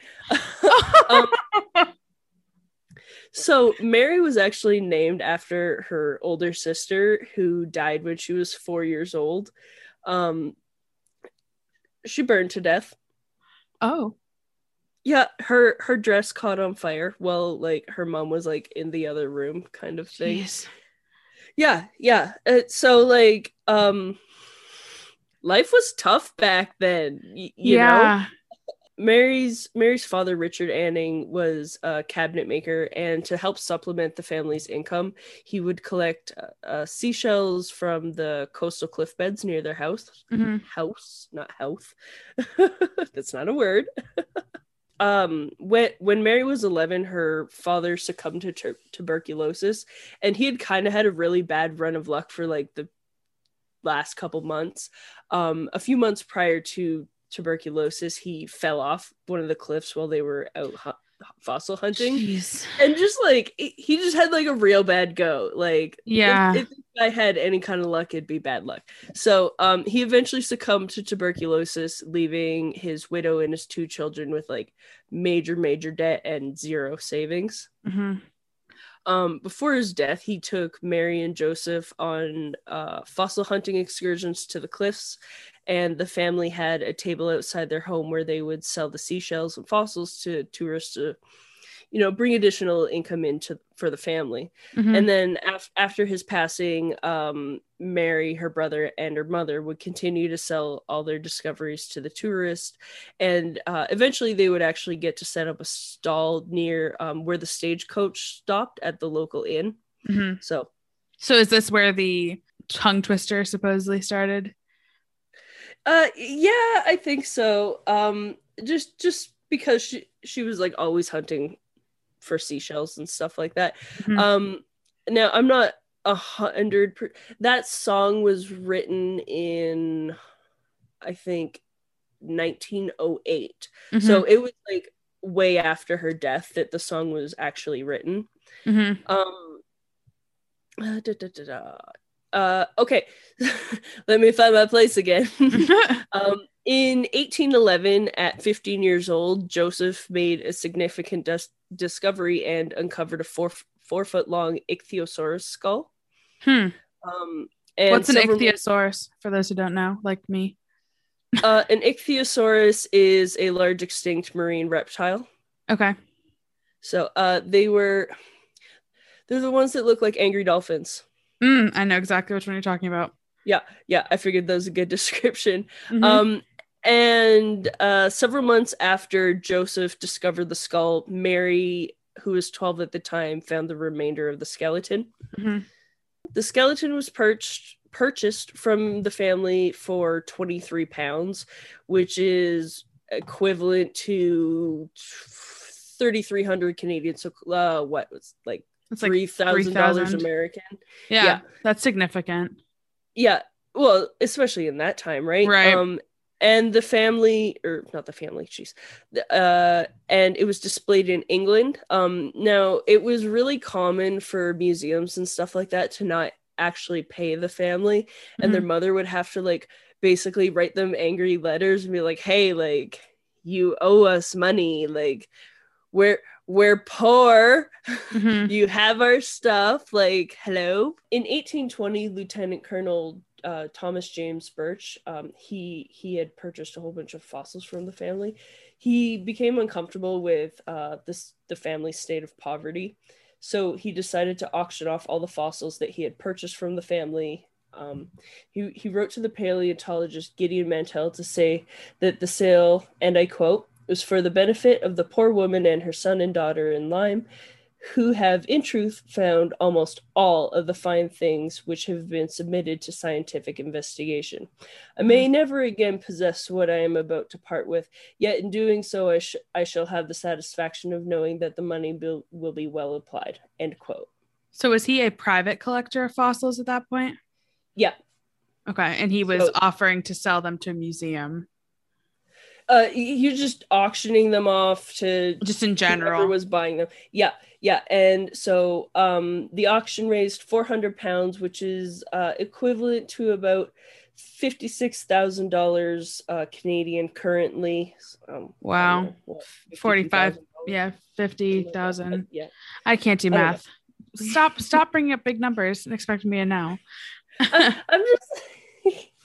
um, So Mary was actually named after her older sister who died when she was four years old. Um, she burned to death. Oh. Yeah, her, her dress caught on fire while like her mom was like in the other room kind of thing. Jeez. Yeah, yeah. Uh, so like um, life was tough back then, y- you yeah. know? Mary's Mary's father, Richard Anning, was a cabinet maker, and to help supplement the family's income, he would collect uh, seashells from the coastal cliff beds near their house. Mm-hmm. House, not health. That's not a word. um, when when Mary was eleven, her father succumbed to tur- tuberculosis, and he had kind of had a really bad run of luck for like the last couple months. Um, a few months prior to tuberculosis, he fell off one of the cliffs while they were out hu- fossil hunting. Jeez. And just like he just had like a real bad go. Like yeah, if, if I had any kind of luck, it'd be bad luck. So um he eventually succumbed to tuberculosis, leaving his widow and his two children with like major major debt and zero savings. Mm-hmm. Um, before his death, he took Mary and Joseph on uh, fossil hunting excursions to the cliffs, and the family had a table outside their home where they would sell the seashells and fossils to tourists to, you know, bring additional income into for the family. Mm-hmm. And then af- after his passing, um, Mary, her brother, and her mother would continue to sell all their discoveries to the tourists. And uh, eventually they would actually get to set up a stall near um, where the stagecoach stopped at the local inn. Mm-hmm. So, so is this where the tongue twister supposedly started? Uh, yeah, I think so. Um, just, just because she, she was like always hunting for seashells and stuff like that. Mm-hmm. Um, now I'm not a hundred per- that song was written in, I think, nineteen oh eight. Mm-hmm. So it was like way after her death that the song was actually written. Mm-hmm. Um, uh, da, da, da, da. Uh, okay, let me find my place again. um, in eighteen eleven, at fifteen years old, Joseph made a significant dis- discovery and uncovered a four four foot long Ichthyosaurus skull. Hmm. Um, and what's an Ichthyosaurus? For those who don't know, like me, uh, an Ichthyosaurus is a large extinct marine reptile. Okay. So, uh, they were they're the ones that look like angry dolphins. Mm, I know exactly which one you're talking about. Yeah, yeah, I figured that was a good description. Mm-hmm. Um, and uh, several months after Joseph discovered the skull, Mary, who was twelve at the time, found the remainder of the skeleton. Mm-hmm. The skeleton was perched, purchased from the family for twenty-three pounds, which is equivalent to thirty-three hundred Canadian, so uh, what, was like, it's like three thousand dollars American. Yeah, yeah, that's significant. Yeah, well, especially in that time, right? Right. Um, and the family, or not the family, geez. Uh, and it was displayed in England. Um, now, it was really common for museums and stuff like that to not actually pay the family. And mm-hmm. their mother would have to, like, basically write them angry letters and be like, hey, like, you owe us money, like, we're we're poor. Mm-hmm. You have our stuff, like, hello. In eighteen twenty, Lieutenant Colonel uh, Thomas James Birch, um, he he had purchased a whole bunch of fossils from the family. He became uncomfortable with uh, this the family's state of poverty, so he decided to auction off all the fossils that he had purchased from the family. Um, he he wrote to the paleontologist Gideon Mantell to say that the sale, and I quote, was for the benefit of the poor woman and her son and daughter in Lyme, who have in truth found almost all of the fine things which have been submitted to scientific investigation. I may never again possess what I am about to part with, yet in doing so I, sh- I shall have the satisfaction of knowing that the money be- will be well applied, end quote. So was he a private collector of fossils at that point? Yeah. Okay, and he was so- offering to sell them to a museum. Uh, you're just auctioning them off to just in general. Whoever was buying them, yeah, yeah. And so um, the auction raised four hundred pounds, which is uh, equivalent to about fifty-six thousand dollars uh, Canadian currently. Um, wow, I don't know, what, forty-five, yeah, fifty thousand. Yeah, I can't do math. Stop, stop bringing up big numbers and expecting me to know. I, I'm just.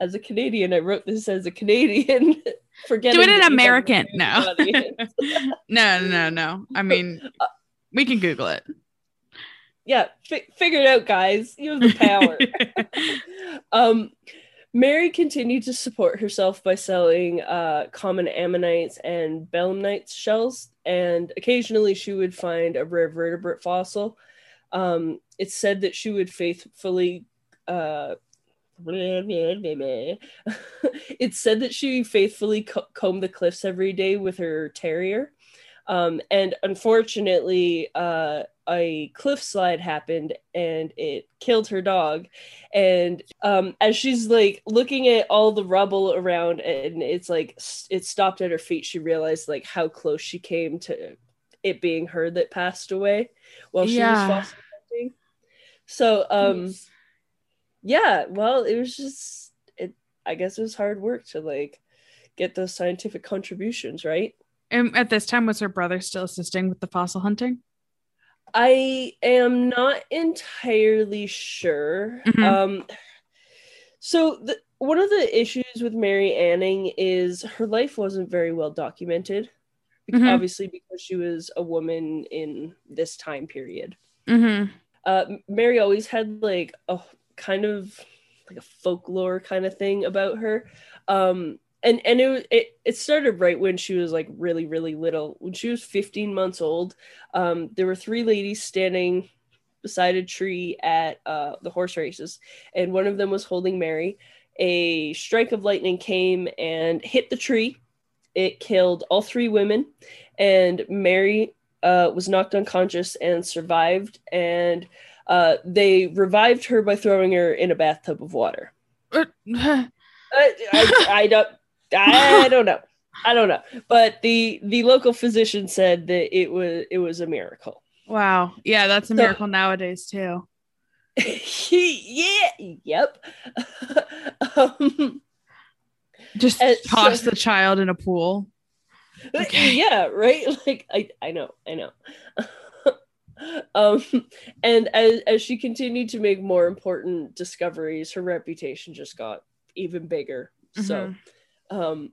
As a Canadian, I wrote this as a Canadian. Forget do it in American. No. no, no, no. I mean, uh, we can Google it. Yeah, fi- figure it out, guys. You have the power. um, Mary continued to support herself by selling uh, common ammonites and belemnites shells, and occasionally she would find a rare vertebrate fossil. Um, it's said that she would faithfully... Uh, it's said that she faithfully co- combed the cliffs every day with her terrier, um, and unfortunately uh, a cliff slide happened and it killed her dog. And um, as she's like looking at all the rubble around, and it's like it stopped at her feet, she realized like how close she came to it being her that passed away while she yeah. was fossil hunting. So um yes. Yeah, well, it was just, it. I guess it was hard work to, like, get those scientific contributions, right? And at this time, was her brother still assisting with the fossil hunting? I am not entirely sure. Mm-hmm. Um, so the, one of the issues with Mary Anning is her life wasn't very well documented, because, mm-hmm. obviously because she was a woman in this time period. Mm-hmm. Uh, Mary always had like a kind of like a folklore kind of thing about her. Um, and and it, it it started right when she was like really, really little. When she was fifteen months old, um, there were three ladies standing beside a tree at uh, the horse races, and one of them was holding Mary. A strike of lightning came and hit the tree. It killed all three women, and Mary uh, was knocked unconscious and survived, and uh, they revived her by throwing her in a bathtub of water. I, I, I don't... I don't know. I don't know. But the the local physician said that it was it was a miracle. Wow. Yeah, that's a so, miracle nowadays too. yeah. Yep. um, Just toss so, the child in a pool. Okay. Yeah. Right. Like I. I know. I know. Um, and as as she continued to make more important discoveries, her reputation just got even bigger. Mm-hmm. So. Um,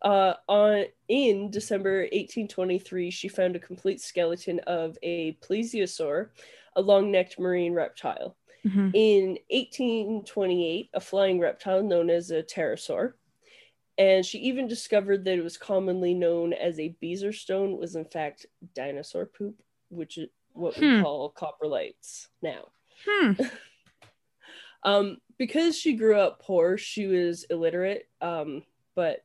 uh, on in December eighteen twenty-three, she found a complete skeleton of a plesiosaur, a long-necked marine reptile. Mm-hmm. In eighteen twenty-eight, a flying reptile known as a pterosaur, and she even discovered that it was commonly known as a bezoar stone was in fact dinosaur poop, which is what hmm. we call coprolites now. Hmm. um. Because she grew up poor, she was illiterate, um, but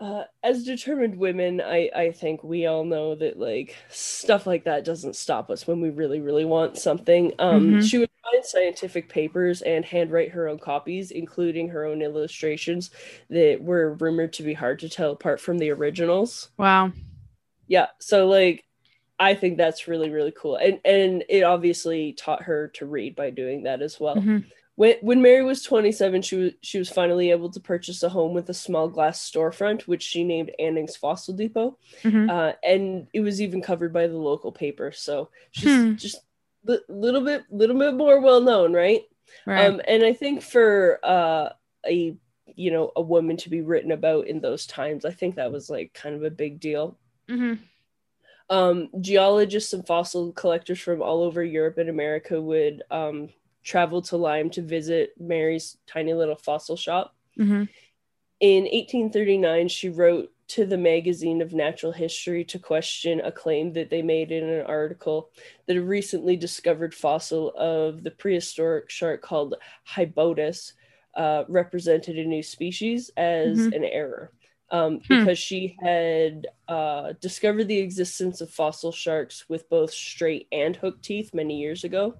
uh, as determined women, I, I think we all know that, like, stuff like that doesn't stop us when we really, really want something. Um, mm-hmm. She would find scientific papers and handwrite her own copies, including her own illustrations that were rumored to be hard to tell apart from the originals. Wow. Yeah, so, like, I think that's really, really cool. And and it obviously taught her to read by doing that as well. Mm-hmm. When when Mary was twenty-seven, she was, she was finally able to purchase a home with a small glass storefront, which she named Anning's Fossil Depot. Mm-hmm. Uh, and it was even covered by the local paper. So she's hmm. just a li- little bit, little bit more well-known, right? Right. Um, and I think for uh, a, you know, a woman to be written about in those times, I think that was like kind of a big deal. Mm-hmm. Um, geologists and fossil collectors from all over Europe and America would um, travel to Lyme to visit Mary's tiny little fossil shop. Mm-hmm. In eighteen thirty-nine, she wrote to the Magazine of Natural History to question a claim that they made in an article that a recently discovered fossil of the prehistoric shark called Hypnotoad uh, represented a new species as mm-hmm. an error. Um, because hmm. she had uh, discovered the existence of fossil sharks with both straight and hooked teeth many years ago.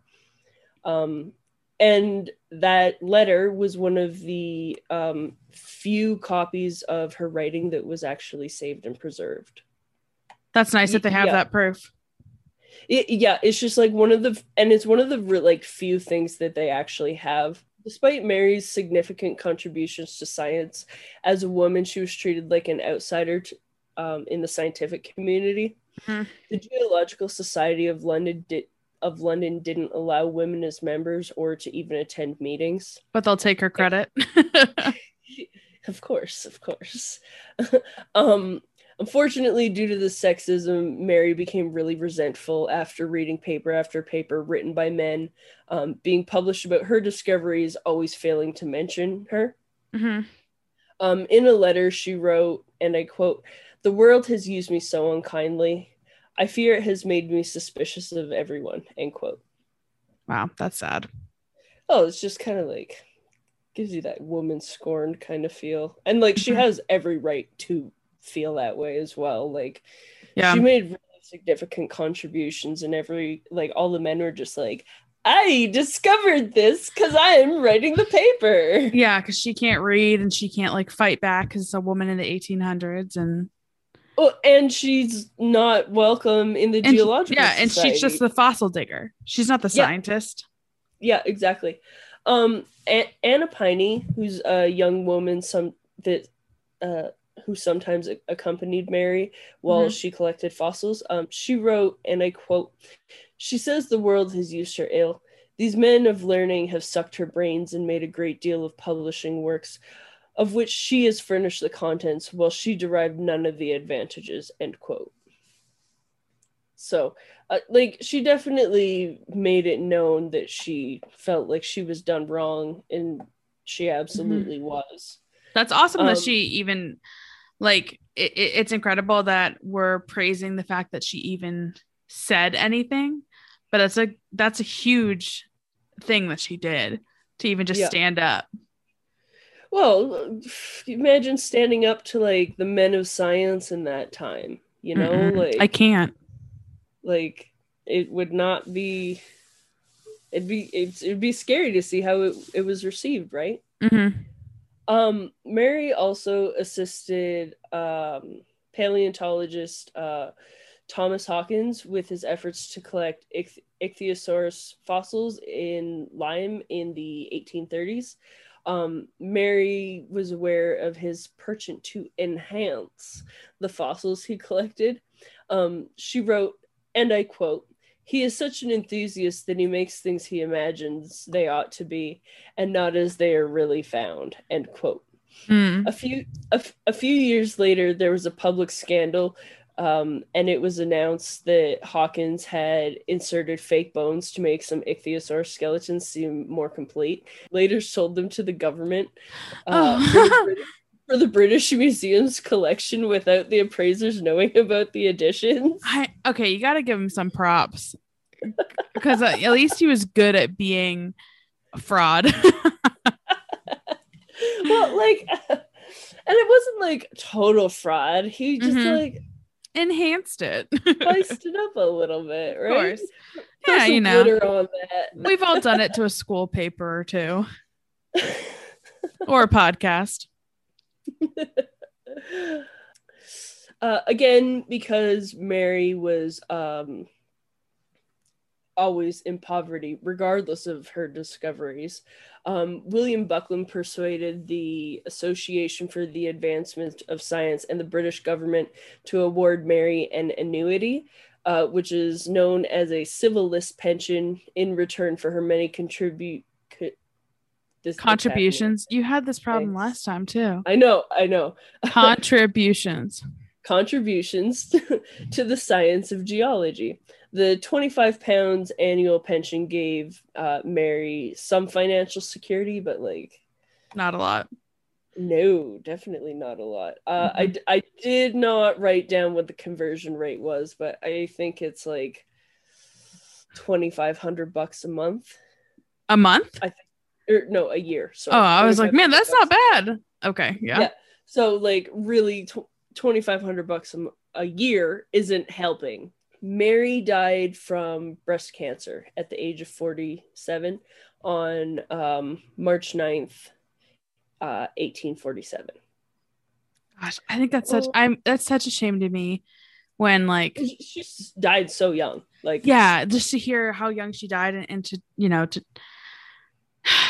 Um, and that letter was one of the um, few copies of her writing that was actually saved and preserved. That's nice that they have yeah. that proof. It, yeah, it's just like one of the, and it's one of the like few things that they actually have. Despite Mary's significant contributions to science, as a woman, she was treated like an outsider to, um, in the scientific community. Mm-hmm. The Geological Society of London di- of London didn't allow women as members or to even attend meetings. But they'll take her credit. Of course, of course. um, Unfortunately, due to the sexism, Mary became really resentful after reading paper after paper written by men um, being published about her discoveries, always failing to mention her. Mm-hmm. Um, in a letter, she wrote, and I quote, "The world has used me so unkindly. I fear it has made me suspicious of everyone," end quote. Wow, that's sad. Oh, it's just kind of like, gives you that woman scorned kind of feel. And like, she has every right to feel that way as well. Like yeah. she made really significant contributions, and every like all the men were just like, I discovered this because I am writing the paper. Yeah, because she can't read and she can't like fight back because it's a woman in the eighteen hundreds, and oh, and she's not welcome in the and geological she, yeah society. And she's just the fossil digger, she's not the yeah. scientist. Yeah, exactly. um a- Anna Piney, who's a young woman some that uh who sometimes accompanied Mary while mm-hmm. she collected fossils, um, she wrote, and I quote, "She says the world has used her ill. These men of learning have sucked her brains and made a great deal of publishing works, of which she has furnished the contents, while she derived none of the advantages," end quote. So, uh, like, she definitely made it known that she felt like she was done wrong, and she absolutely mm-hmm. was. That's awesome um, that she even, like, it, it, it's incredible that we're praising the fact that she even said anything, but that's a, that's a huge thing that she did to even just yeah. stand up. Well, imagine standing up to, like, the men of science in that time, you know? Mm-mm. Like, I can't. Like, it would not be, it'd be, it's, it'd be scary to see how it, it was received, right? Mm-hmm. Um, Mary also assisted um, paleontologist uh, Thomas Hawkins with his efforts to collect ich- Ichthyosaurus fossils in Lyme in the eighteen thirties. Um, Mary was aware of his penchant to enhance the fossils he collected. Um, she wrote, and I quote, "He is such an enthusiast that he makes things he imagines they ought to be, and not as they are really found," end quote. Mm. A few a, f- a few years later, there was a public scandal, um, and it was announced that Hawkins had inserted fake bones to make some ichthyosaur skeletons seem more complete. Later sold them to the government uh, oh. for, the British, for the British Museum's collection without the appraisers knowing about the additions. I, okay, you got to give him some props. Because uh, at least he was good at being a fraud. Well, like, uh, and it wasn't like total fraud. He just mm-hmm. like enhanced it, spiced it up a little bit, right? Of course. Yeah, you know, on that. We've all done it to a school paper or two, or a podcast. uh, again, because Mary was um. always in poverty, regardless of her discoveries. Um, William Buckland persuaded the Association for the Advancement of Science and the British government to award Mary an annuity, uh, which is known as a civilist pension, in return for her many contribute co- this contributions. You had this problem Thanks. last time too. I know, I know. Contributions. Contributions to the science of geology. The twenty-five pounds annual pension gave uh, Mary some financial security, but like... not a lot. No, definitely not a lot. Uh, mm-hmm. I, I did not write down what the conversion rate was, but I think it's like twenty-five hundred bucks a month. A month? I think, or no, a year. Sorry. Oh, I was like, man, that's not bad. Okay, yeah. yeah. So like really tw- twenty-five hundred bucks a, a year isn't helping. Mary died from breast cancer at the age of forty-seven on um, March ninth, uh, eighteen forty-seven. Gosh, I think that's such, I'm, that's such a shame to me when like... she died so young. Like, yeah, just to hear how young she died and, and to, you know, to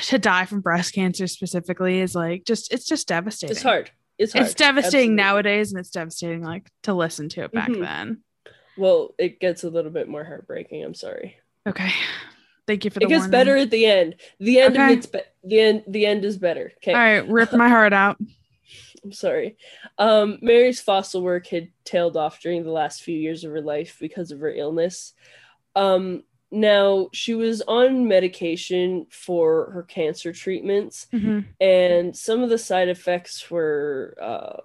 to die from breast cancer specifically is like, just, it's just devastating. It's hard. It's hard. It's devastating Absolutely. nowadays, and it's devastating like to listen to it back mm-hmm. then. Well, it gets a little bit more heartbreaking. I'm sorry. Okay. Thank you for the warning. It gets better at the end. The end okay. of it's be- the end the end is better. Okay. All right, rip my heart out. I'm sorry. Um, Mary's fossil work had tailed off during the last few years of her life because of her illness. Um, now, she was on medication for her cancer treatments, mm-hmm. and some of the side effects were... Uh,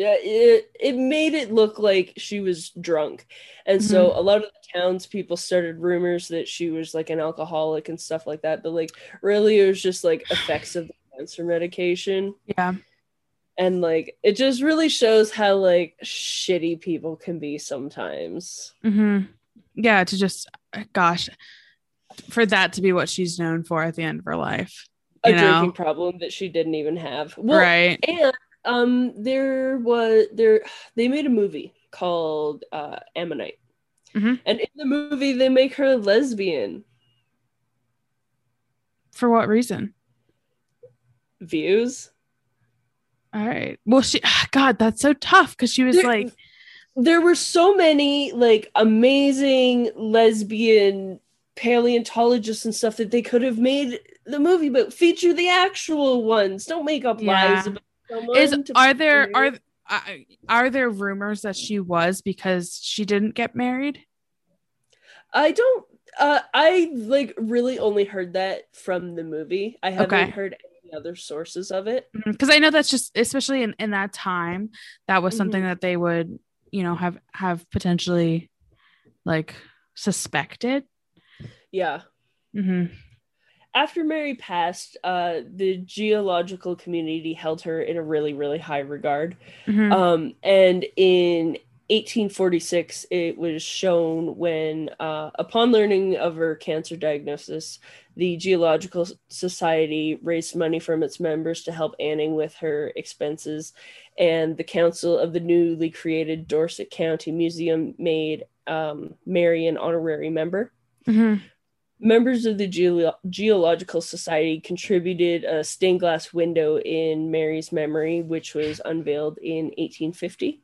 Yeah, it, it made it look like she was drunk. And mm-hmm. so a lot of the townspeople started rumors that she was like an alcoholic and stuff like that. But like really it was just like effects of the cancer medication. Yeah. And like it just really shows how like shitty people can be sometimes. Mm-hmm. Yeah, to just, gosh, for that to be what she's known for at the end of her life. A know? drinking problem that she didn't even have. Well, right. And Um, there was there. They made a movie called uh, Ammonite, mm-hmm. and in the movie they make her lesbian. For what reason? Views. All right. Well, she, God, that's so tough because she was there, like, there were so many like amazing lesbian paleontologists and stuff that they could have made the movie, but feature the actual ones. Don't make up yeah. lies about someone. Is are there are are there rumors that she was because she didn't get married? I don't. Uh, I like really only heard that from the movie. I haven't okay. heard any other sources of it because I know that's just especially in, in that time that was something mm-hmm. that they would, you know, have have potentially like suspected. Yeah. Mm-hmm. After Mary passed, uh, the geological community held her in a really, really high regard. Mm-hmm. Um, and in eighteen forty-six, it was shown when, uh, upon learning of her cancer diagnosis, the Geological Society raised money from its members to help Anning with her expenses, and the council of the newly created Dorset County Museum made um, Mary an honorary member. Mm-hmm. Members of the Geo- Geological Society contributed a stained glass window in Mary's memory, which was unveiled in eighteen fifty.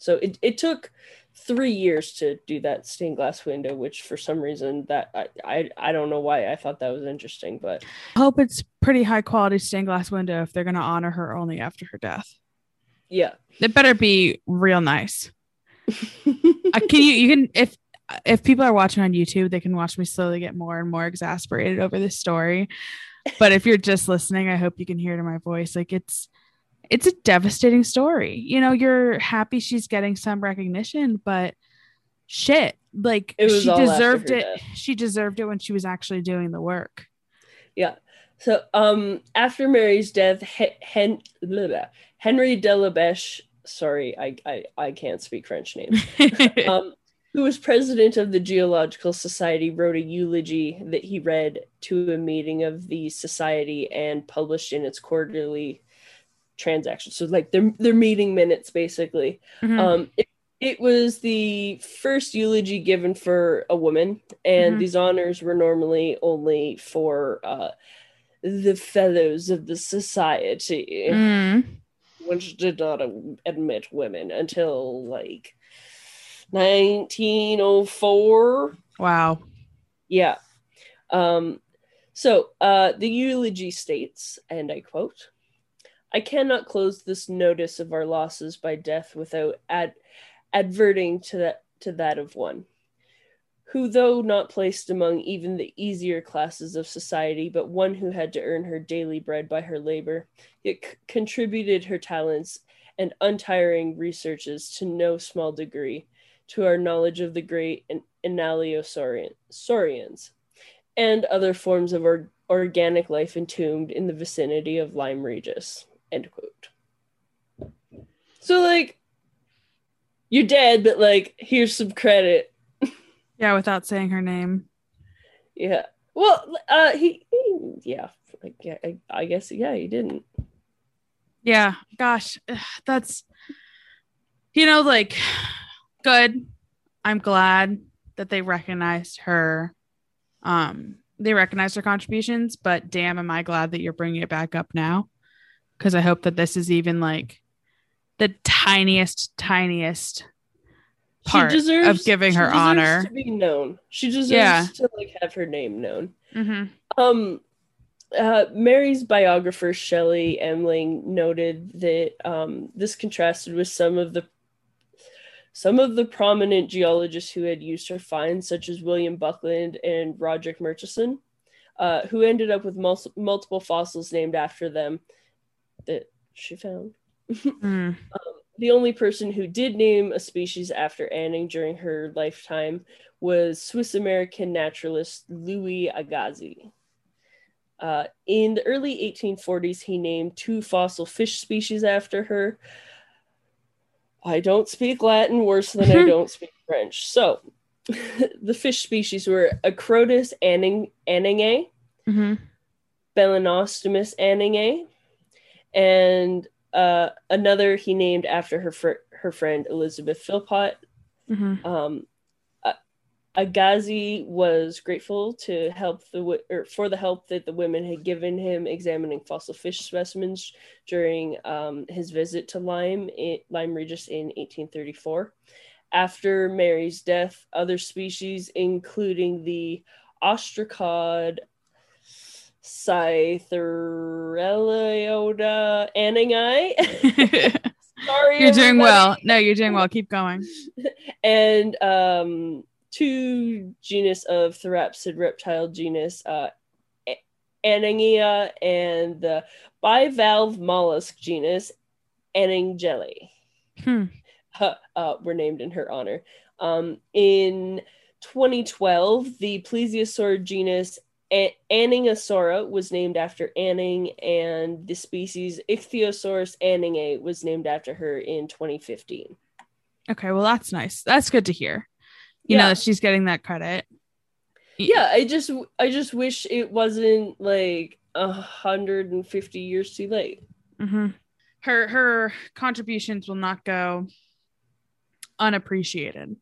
So it, it took three years to do that stained glass window, which for some reason that I, I, I don't know why I thought that was interesting, but I hope it's pretty high quality stained glass window if they're going to honor her only after her death. Yeah. It better be real nice. uh, can you, you can, if, if people are watching on YouTube, they can watch me slowly get more and more exasperated over this story. But if you're just listening, I hope you can hear it in my voice. Like it's, it's a devastating story. You know, you're happy she's getting some recognition, but shit, like she deserved it. Death. She deserved it when she was actually doing the work. Yeah. So um, after Mary's death, Hen- Hen- Henry Delabeche, sorry, I, I, I can't speak French names. um, who was president of the Geological Society, wrote a eulogy that he read to a meeting of the society and published in its quarterly transactions. So like their their meeting minutes, basically. Mm-hmm. Um, it, it was the first eulogy given for a woman, and mm-hmm. these honors were normally only for uh, the fellows of the society, mm-hmm. which did not admit women until like nineteen oh four. Wow. Yeah. Um, so uh, the eulogy states, and I quote, "I cannot close this notice of our losses by death without ad- adverting to that to that of one, who though not placed among even the easier classes of society, but one who had to earn her daily bread by her labor, yet c- contributed her talents and untiring researches to no small degree to our knowledge of the great an- Ichthyosaurians and other forms of or- organic life entombed in the vicinity of Lyme Regis." End quote. So like, you're dead, but like, here's some credit. Yeah, without saying her name. Yeah. Well, uh, he, he yeah, like, yeah, I, I guess, yeah, he didn't. Yeah, gosh, that's, you know, like, good. I'm glad that they recognized her. Um, they recognized her contributions, but damn, am I glad that you're bringing it back up now? Because I hope that this is even like the tiniest, tiniest part she deserves, of giving her she honor to be known. She deserves yeah. to like have her name known. Mm-hmm. Um. Uh, Mary's biographer, Shelley Emling, noted that um, this contrasted with some of the some of the prominent geologists who had used her finds, such as William Buckland and Roderick Murchison, uh, who ended up with mul- multiple fossils named after them that she found. Mm. um, the only person who did name a species after Anning during her lifetime was Swiss-American naturalist Louis Agassiz. Uh, in the early eighteen forties, he named two fossil fish species after her. I don't speak Latin worse than I don't speak French. So the fish species were Acrotis anning- anningae, mm-hmm. Balanostomus anningae, and uh, another he named after her fr- her friend Elizabeth Philpott. Mm-hmm. Um, Agassiz was grateful to help the or for the help that the women had given him examining fossil fish specimens during um, his visit to Lyme, Lyme Regis in eighteen thirty-four. After Mary's death, other species, including the ostracod, Cythereleoda anningi. Sorry, you're doing everybody. well. No, you're doing well. Keep going. And um, two genus of therapsid reptile genus, uh, Anningia, and the bivalve mollusk genus Anningeli, hmm. uh, uh, were named in her honor. Um, in twenty twelve, the Plesiosaur genus A- Anningosaura was named after Anning, and the species Ichthyosaurus anningae was named after her in twenty fifteen. Okay, well, that's nice. That's good to hear. You yeah. know, that she's getting that credit. Yeah, I just, I just wish it wasn't like one hundred fifty years too late. Mm-hmm. Her, her contributions will not go unappreciated.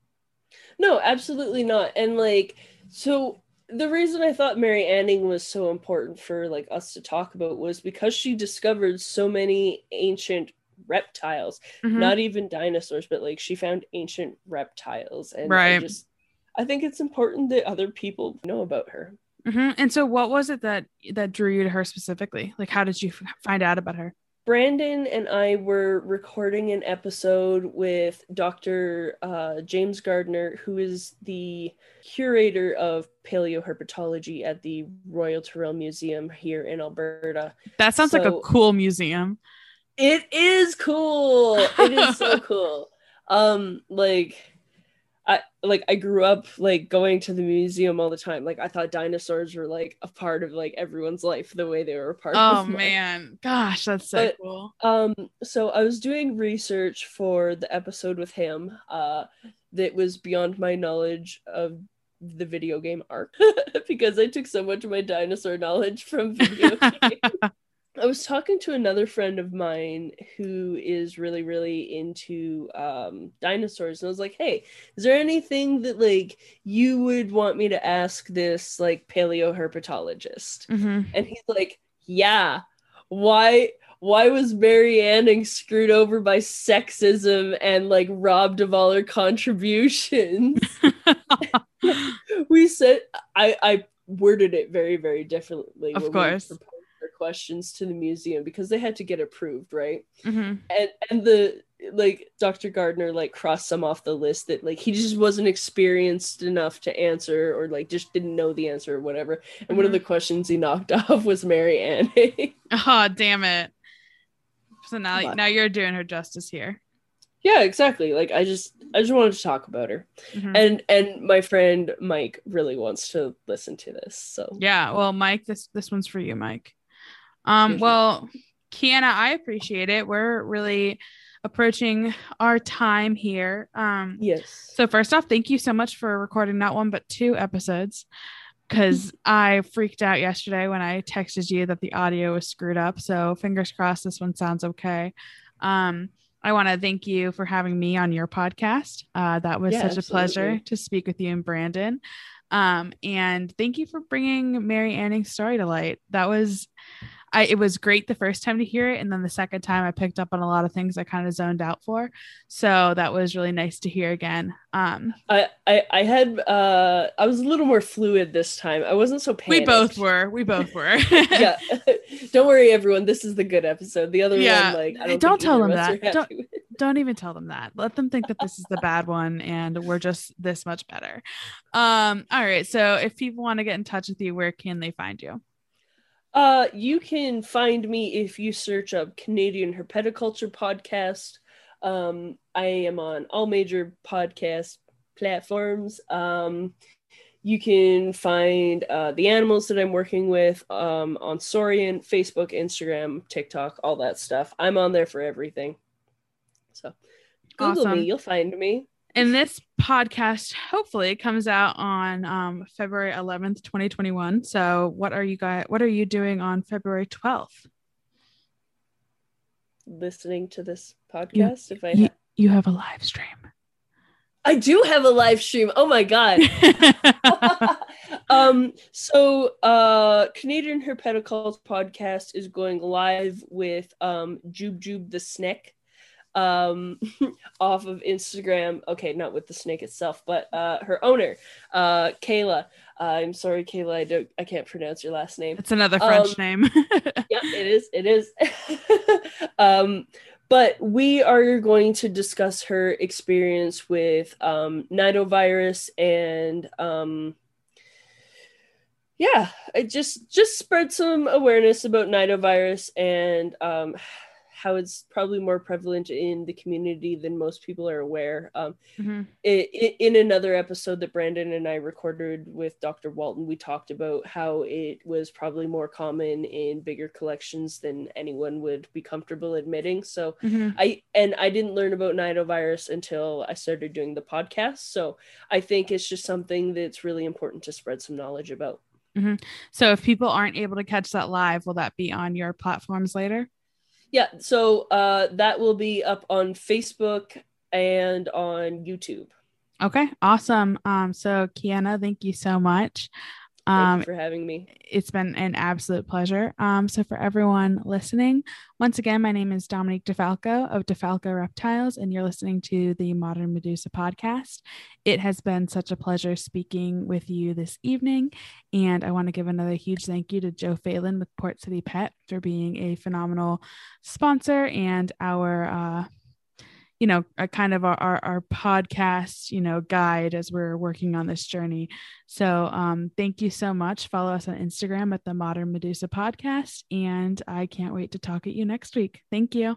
No, absolutely not. And like, so. The reason I thought Mary Anning was so important for like us to talk about was because she discovered so many ancient reptiles, mm-hmm. not even dinosaurs, but like she found ancient reptiles. And right. I just, I think it's important that other people know about her. Mm-hmm. And so what was it that, that drew you to her specifically? Like, how did you f- find out about her? Brandon and I were recording an episode with Doctor Uh, James Gardner, who is the curator of paleoherpetology at the Royal Tyrrell Museum here in Alberta. That sounds so, like a cool museum. It is cool. It is so cool. Um, like, I like I grew up like going to the museum all the time. Like I thought dinosaurs were like a part of like everyone's life the way they were a part oh, of Oh man. Gosh, that's so but, cool. Um so I was doing research for the episode with him uh that was beyond my knowledge of the video game arc because I took so much of my dinosaur knowledge from video games. I was talking to another friend of mine who is really, really into um, dinosaurs. And I was like, hey, is there anything that like you would want me to ask this like paleoherpetologist? Mm-hmm. And he's like, yeah, why why was Mary Anning screwed over by sexism and like robbed of all her contributions? We said, I, I worded it very, very differently. Of course. We questions to the museum because they had to get approved, right? Mm-hmm. and and the like Doctor Gardner like crossed some off the list that like he just wasn't experienced enough to answer or like just didn't know the answer or whatever. And mm-hmm. one of the questions he knocked off was Mary Anning. Oh damn it. So now but, now you're doing her justice here. Yeah, exactly. Like I just I just wanted to talk about her. Mm-hmm. And and my friend Mike really wants to listen to this. So yeah, well Mike, this this one's for you, Mike. Um, well, Kiana, I appreciate it. We're really approaching our time here. Um, yes. So first off, thank you so much for recording not one, but two episodes. Cause I freaked out yesterday when I texted you that the audio was screwed up. So fingers crossed, this one sounds okay. Um, I want to thank you for having me on your podcast. Uh, that was yeah, such absolutely. a pleasure to speak with you and Brandon. Um, and thank you for bringing Mary Anning's story to light. That was, I, it was great the first time to hear it. And then the second time I picked up on a lot of things I kind of zoned out for. So that was really nice to hear again. Um, I, I, I had, uh, I was a little more fluid this time. I wasn't so panicked. We both were. We both were. Yeah. Don't worry, everyone. This is the good episode. The other yeah. one, like, I don't, don't tell them that. Don't, don't even tell them that. Let them think that this is the bad one and we're just this much better. Um, all right. So if people want to get in touch with you, where can they find you? Uh, you can find me if you search up Canadian Herpetoculture Podcast. Um, I am on all major podcast platforms. Um, you can find uh, the animals that I'm working with um, on Sorian, Facebook, Instagram, TikTok, all that stuff. I'm on there for everything. So Google awesome. me, you'll find me. And this podcast hopefully comes out on um, February eleventh, twenty twenty-one. So what are you guys, what are you doing on February twelfth? Listening to this podcast. You, if I, you, ha- you have a live stream. I do have a live stream. Oh my God. um, so uh, Canadian Herpetoculture podcast is going live with um, Jube Jube the Snake um, off of Instagram. Okay, not with the snake itself, but uh, her owner, uh, Kayla. Uh, I'm sorry, Kayla, I don't, I can't pronounce your last name. It's another French um, name. Yeah, it is. It is. um, But we are going to discuss her experience with um, nidovirus and, um, yeah, it just just spread some awareness about nidovirus and um, how it's probably more prevalent in the community than most people are aware. Um, mm-hmm. it, it, in another episode that Brandon and I recorded with Doctor Walton, we talked about how it was probably more common in bigger collections than anyone would be comfortable admitting. So mm-hmm. I, and I didn't learn about nidovirus until I started doing the podcast. So I think it's just something that's really important to spread some knowledge about. Mm-hmm. So if people aren't able to catch that live, will that be on your platforms later? Yeah, so uh, that will be up on Facebook and on YouTube. Okay, awesome. Um, so, Kiana, thank you so much. Um, Thank you for having me. It's been an absolute pleasure. Um, so for everyone listening, once again, my name is Dominique DeFalco of DeFalco Reptiles, and you're listening to the Modern Medusa podcast. It has been such a pleasure speaking with you this evening, and I want to give another huge thank you to Joe Phelan with Port City Pet for being a phenomenal sponsor and our... Uh, you know, a kind of our, our, our podcast, you know, guide as we're working on this journey. So um, thank you so much. Follow us on Instagram at the Modern Medusa podcast. And I can't wait to talk at you next week. Thank you.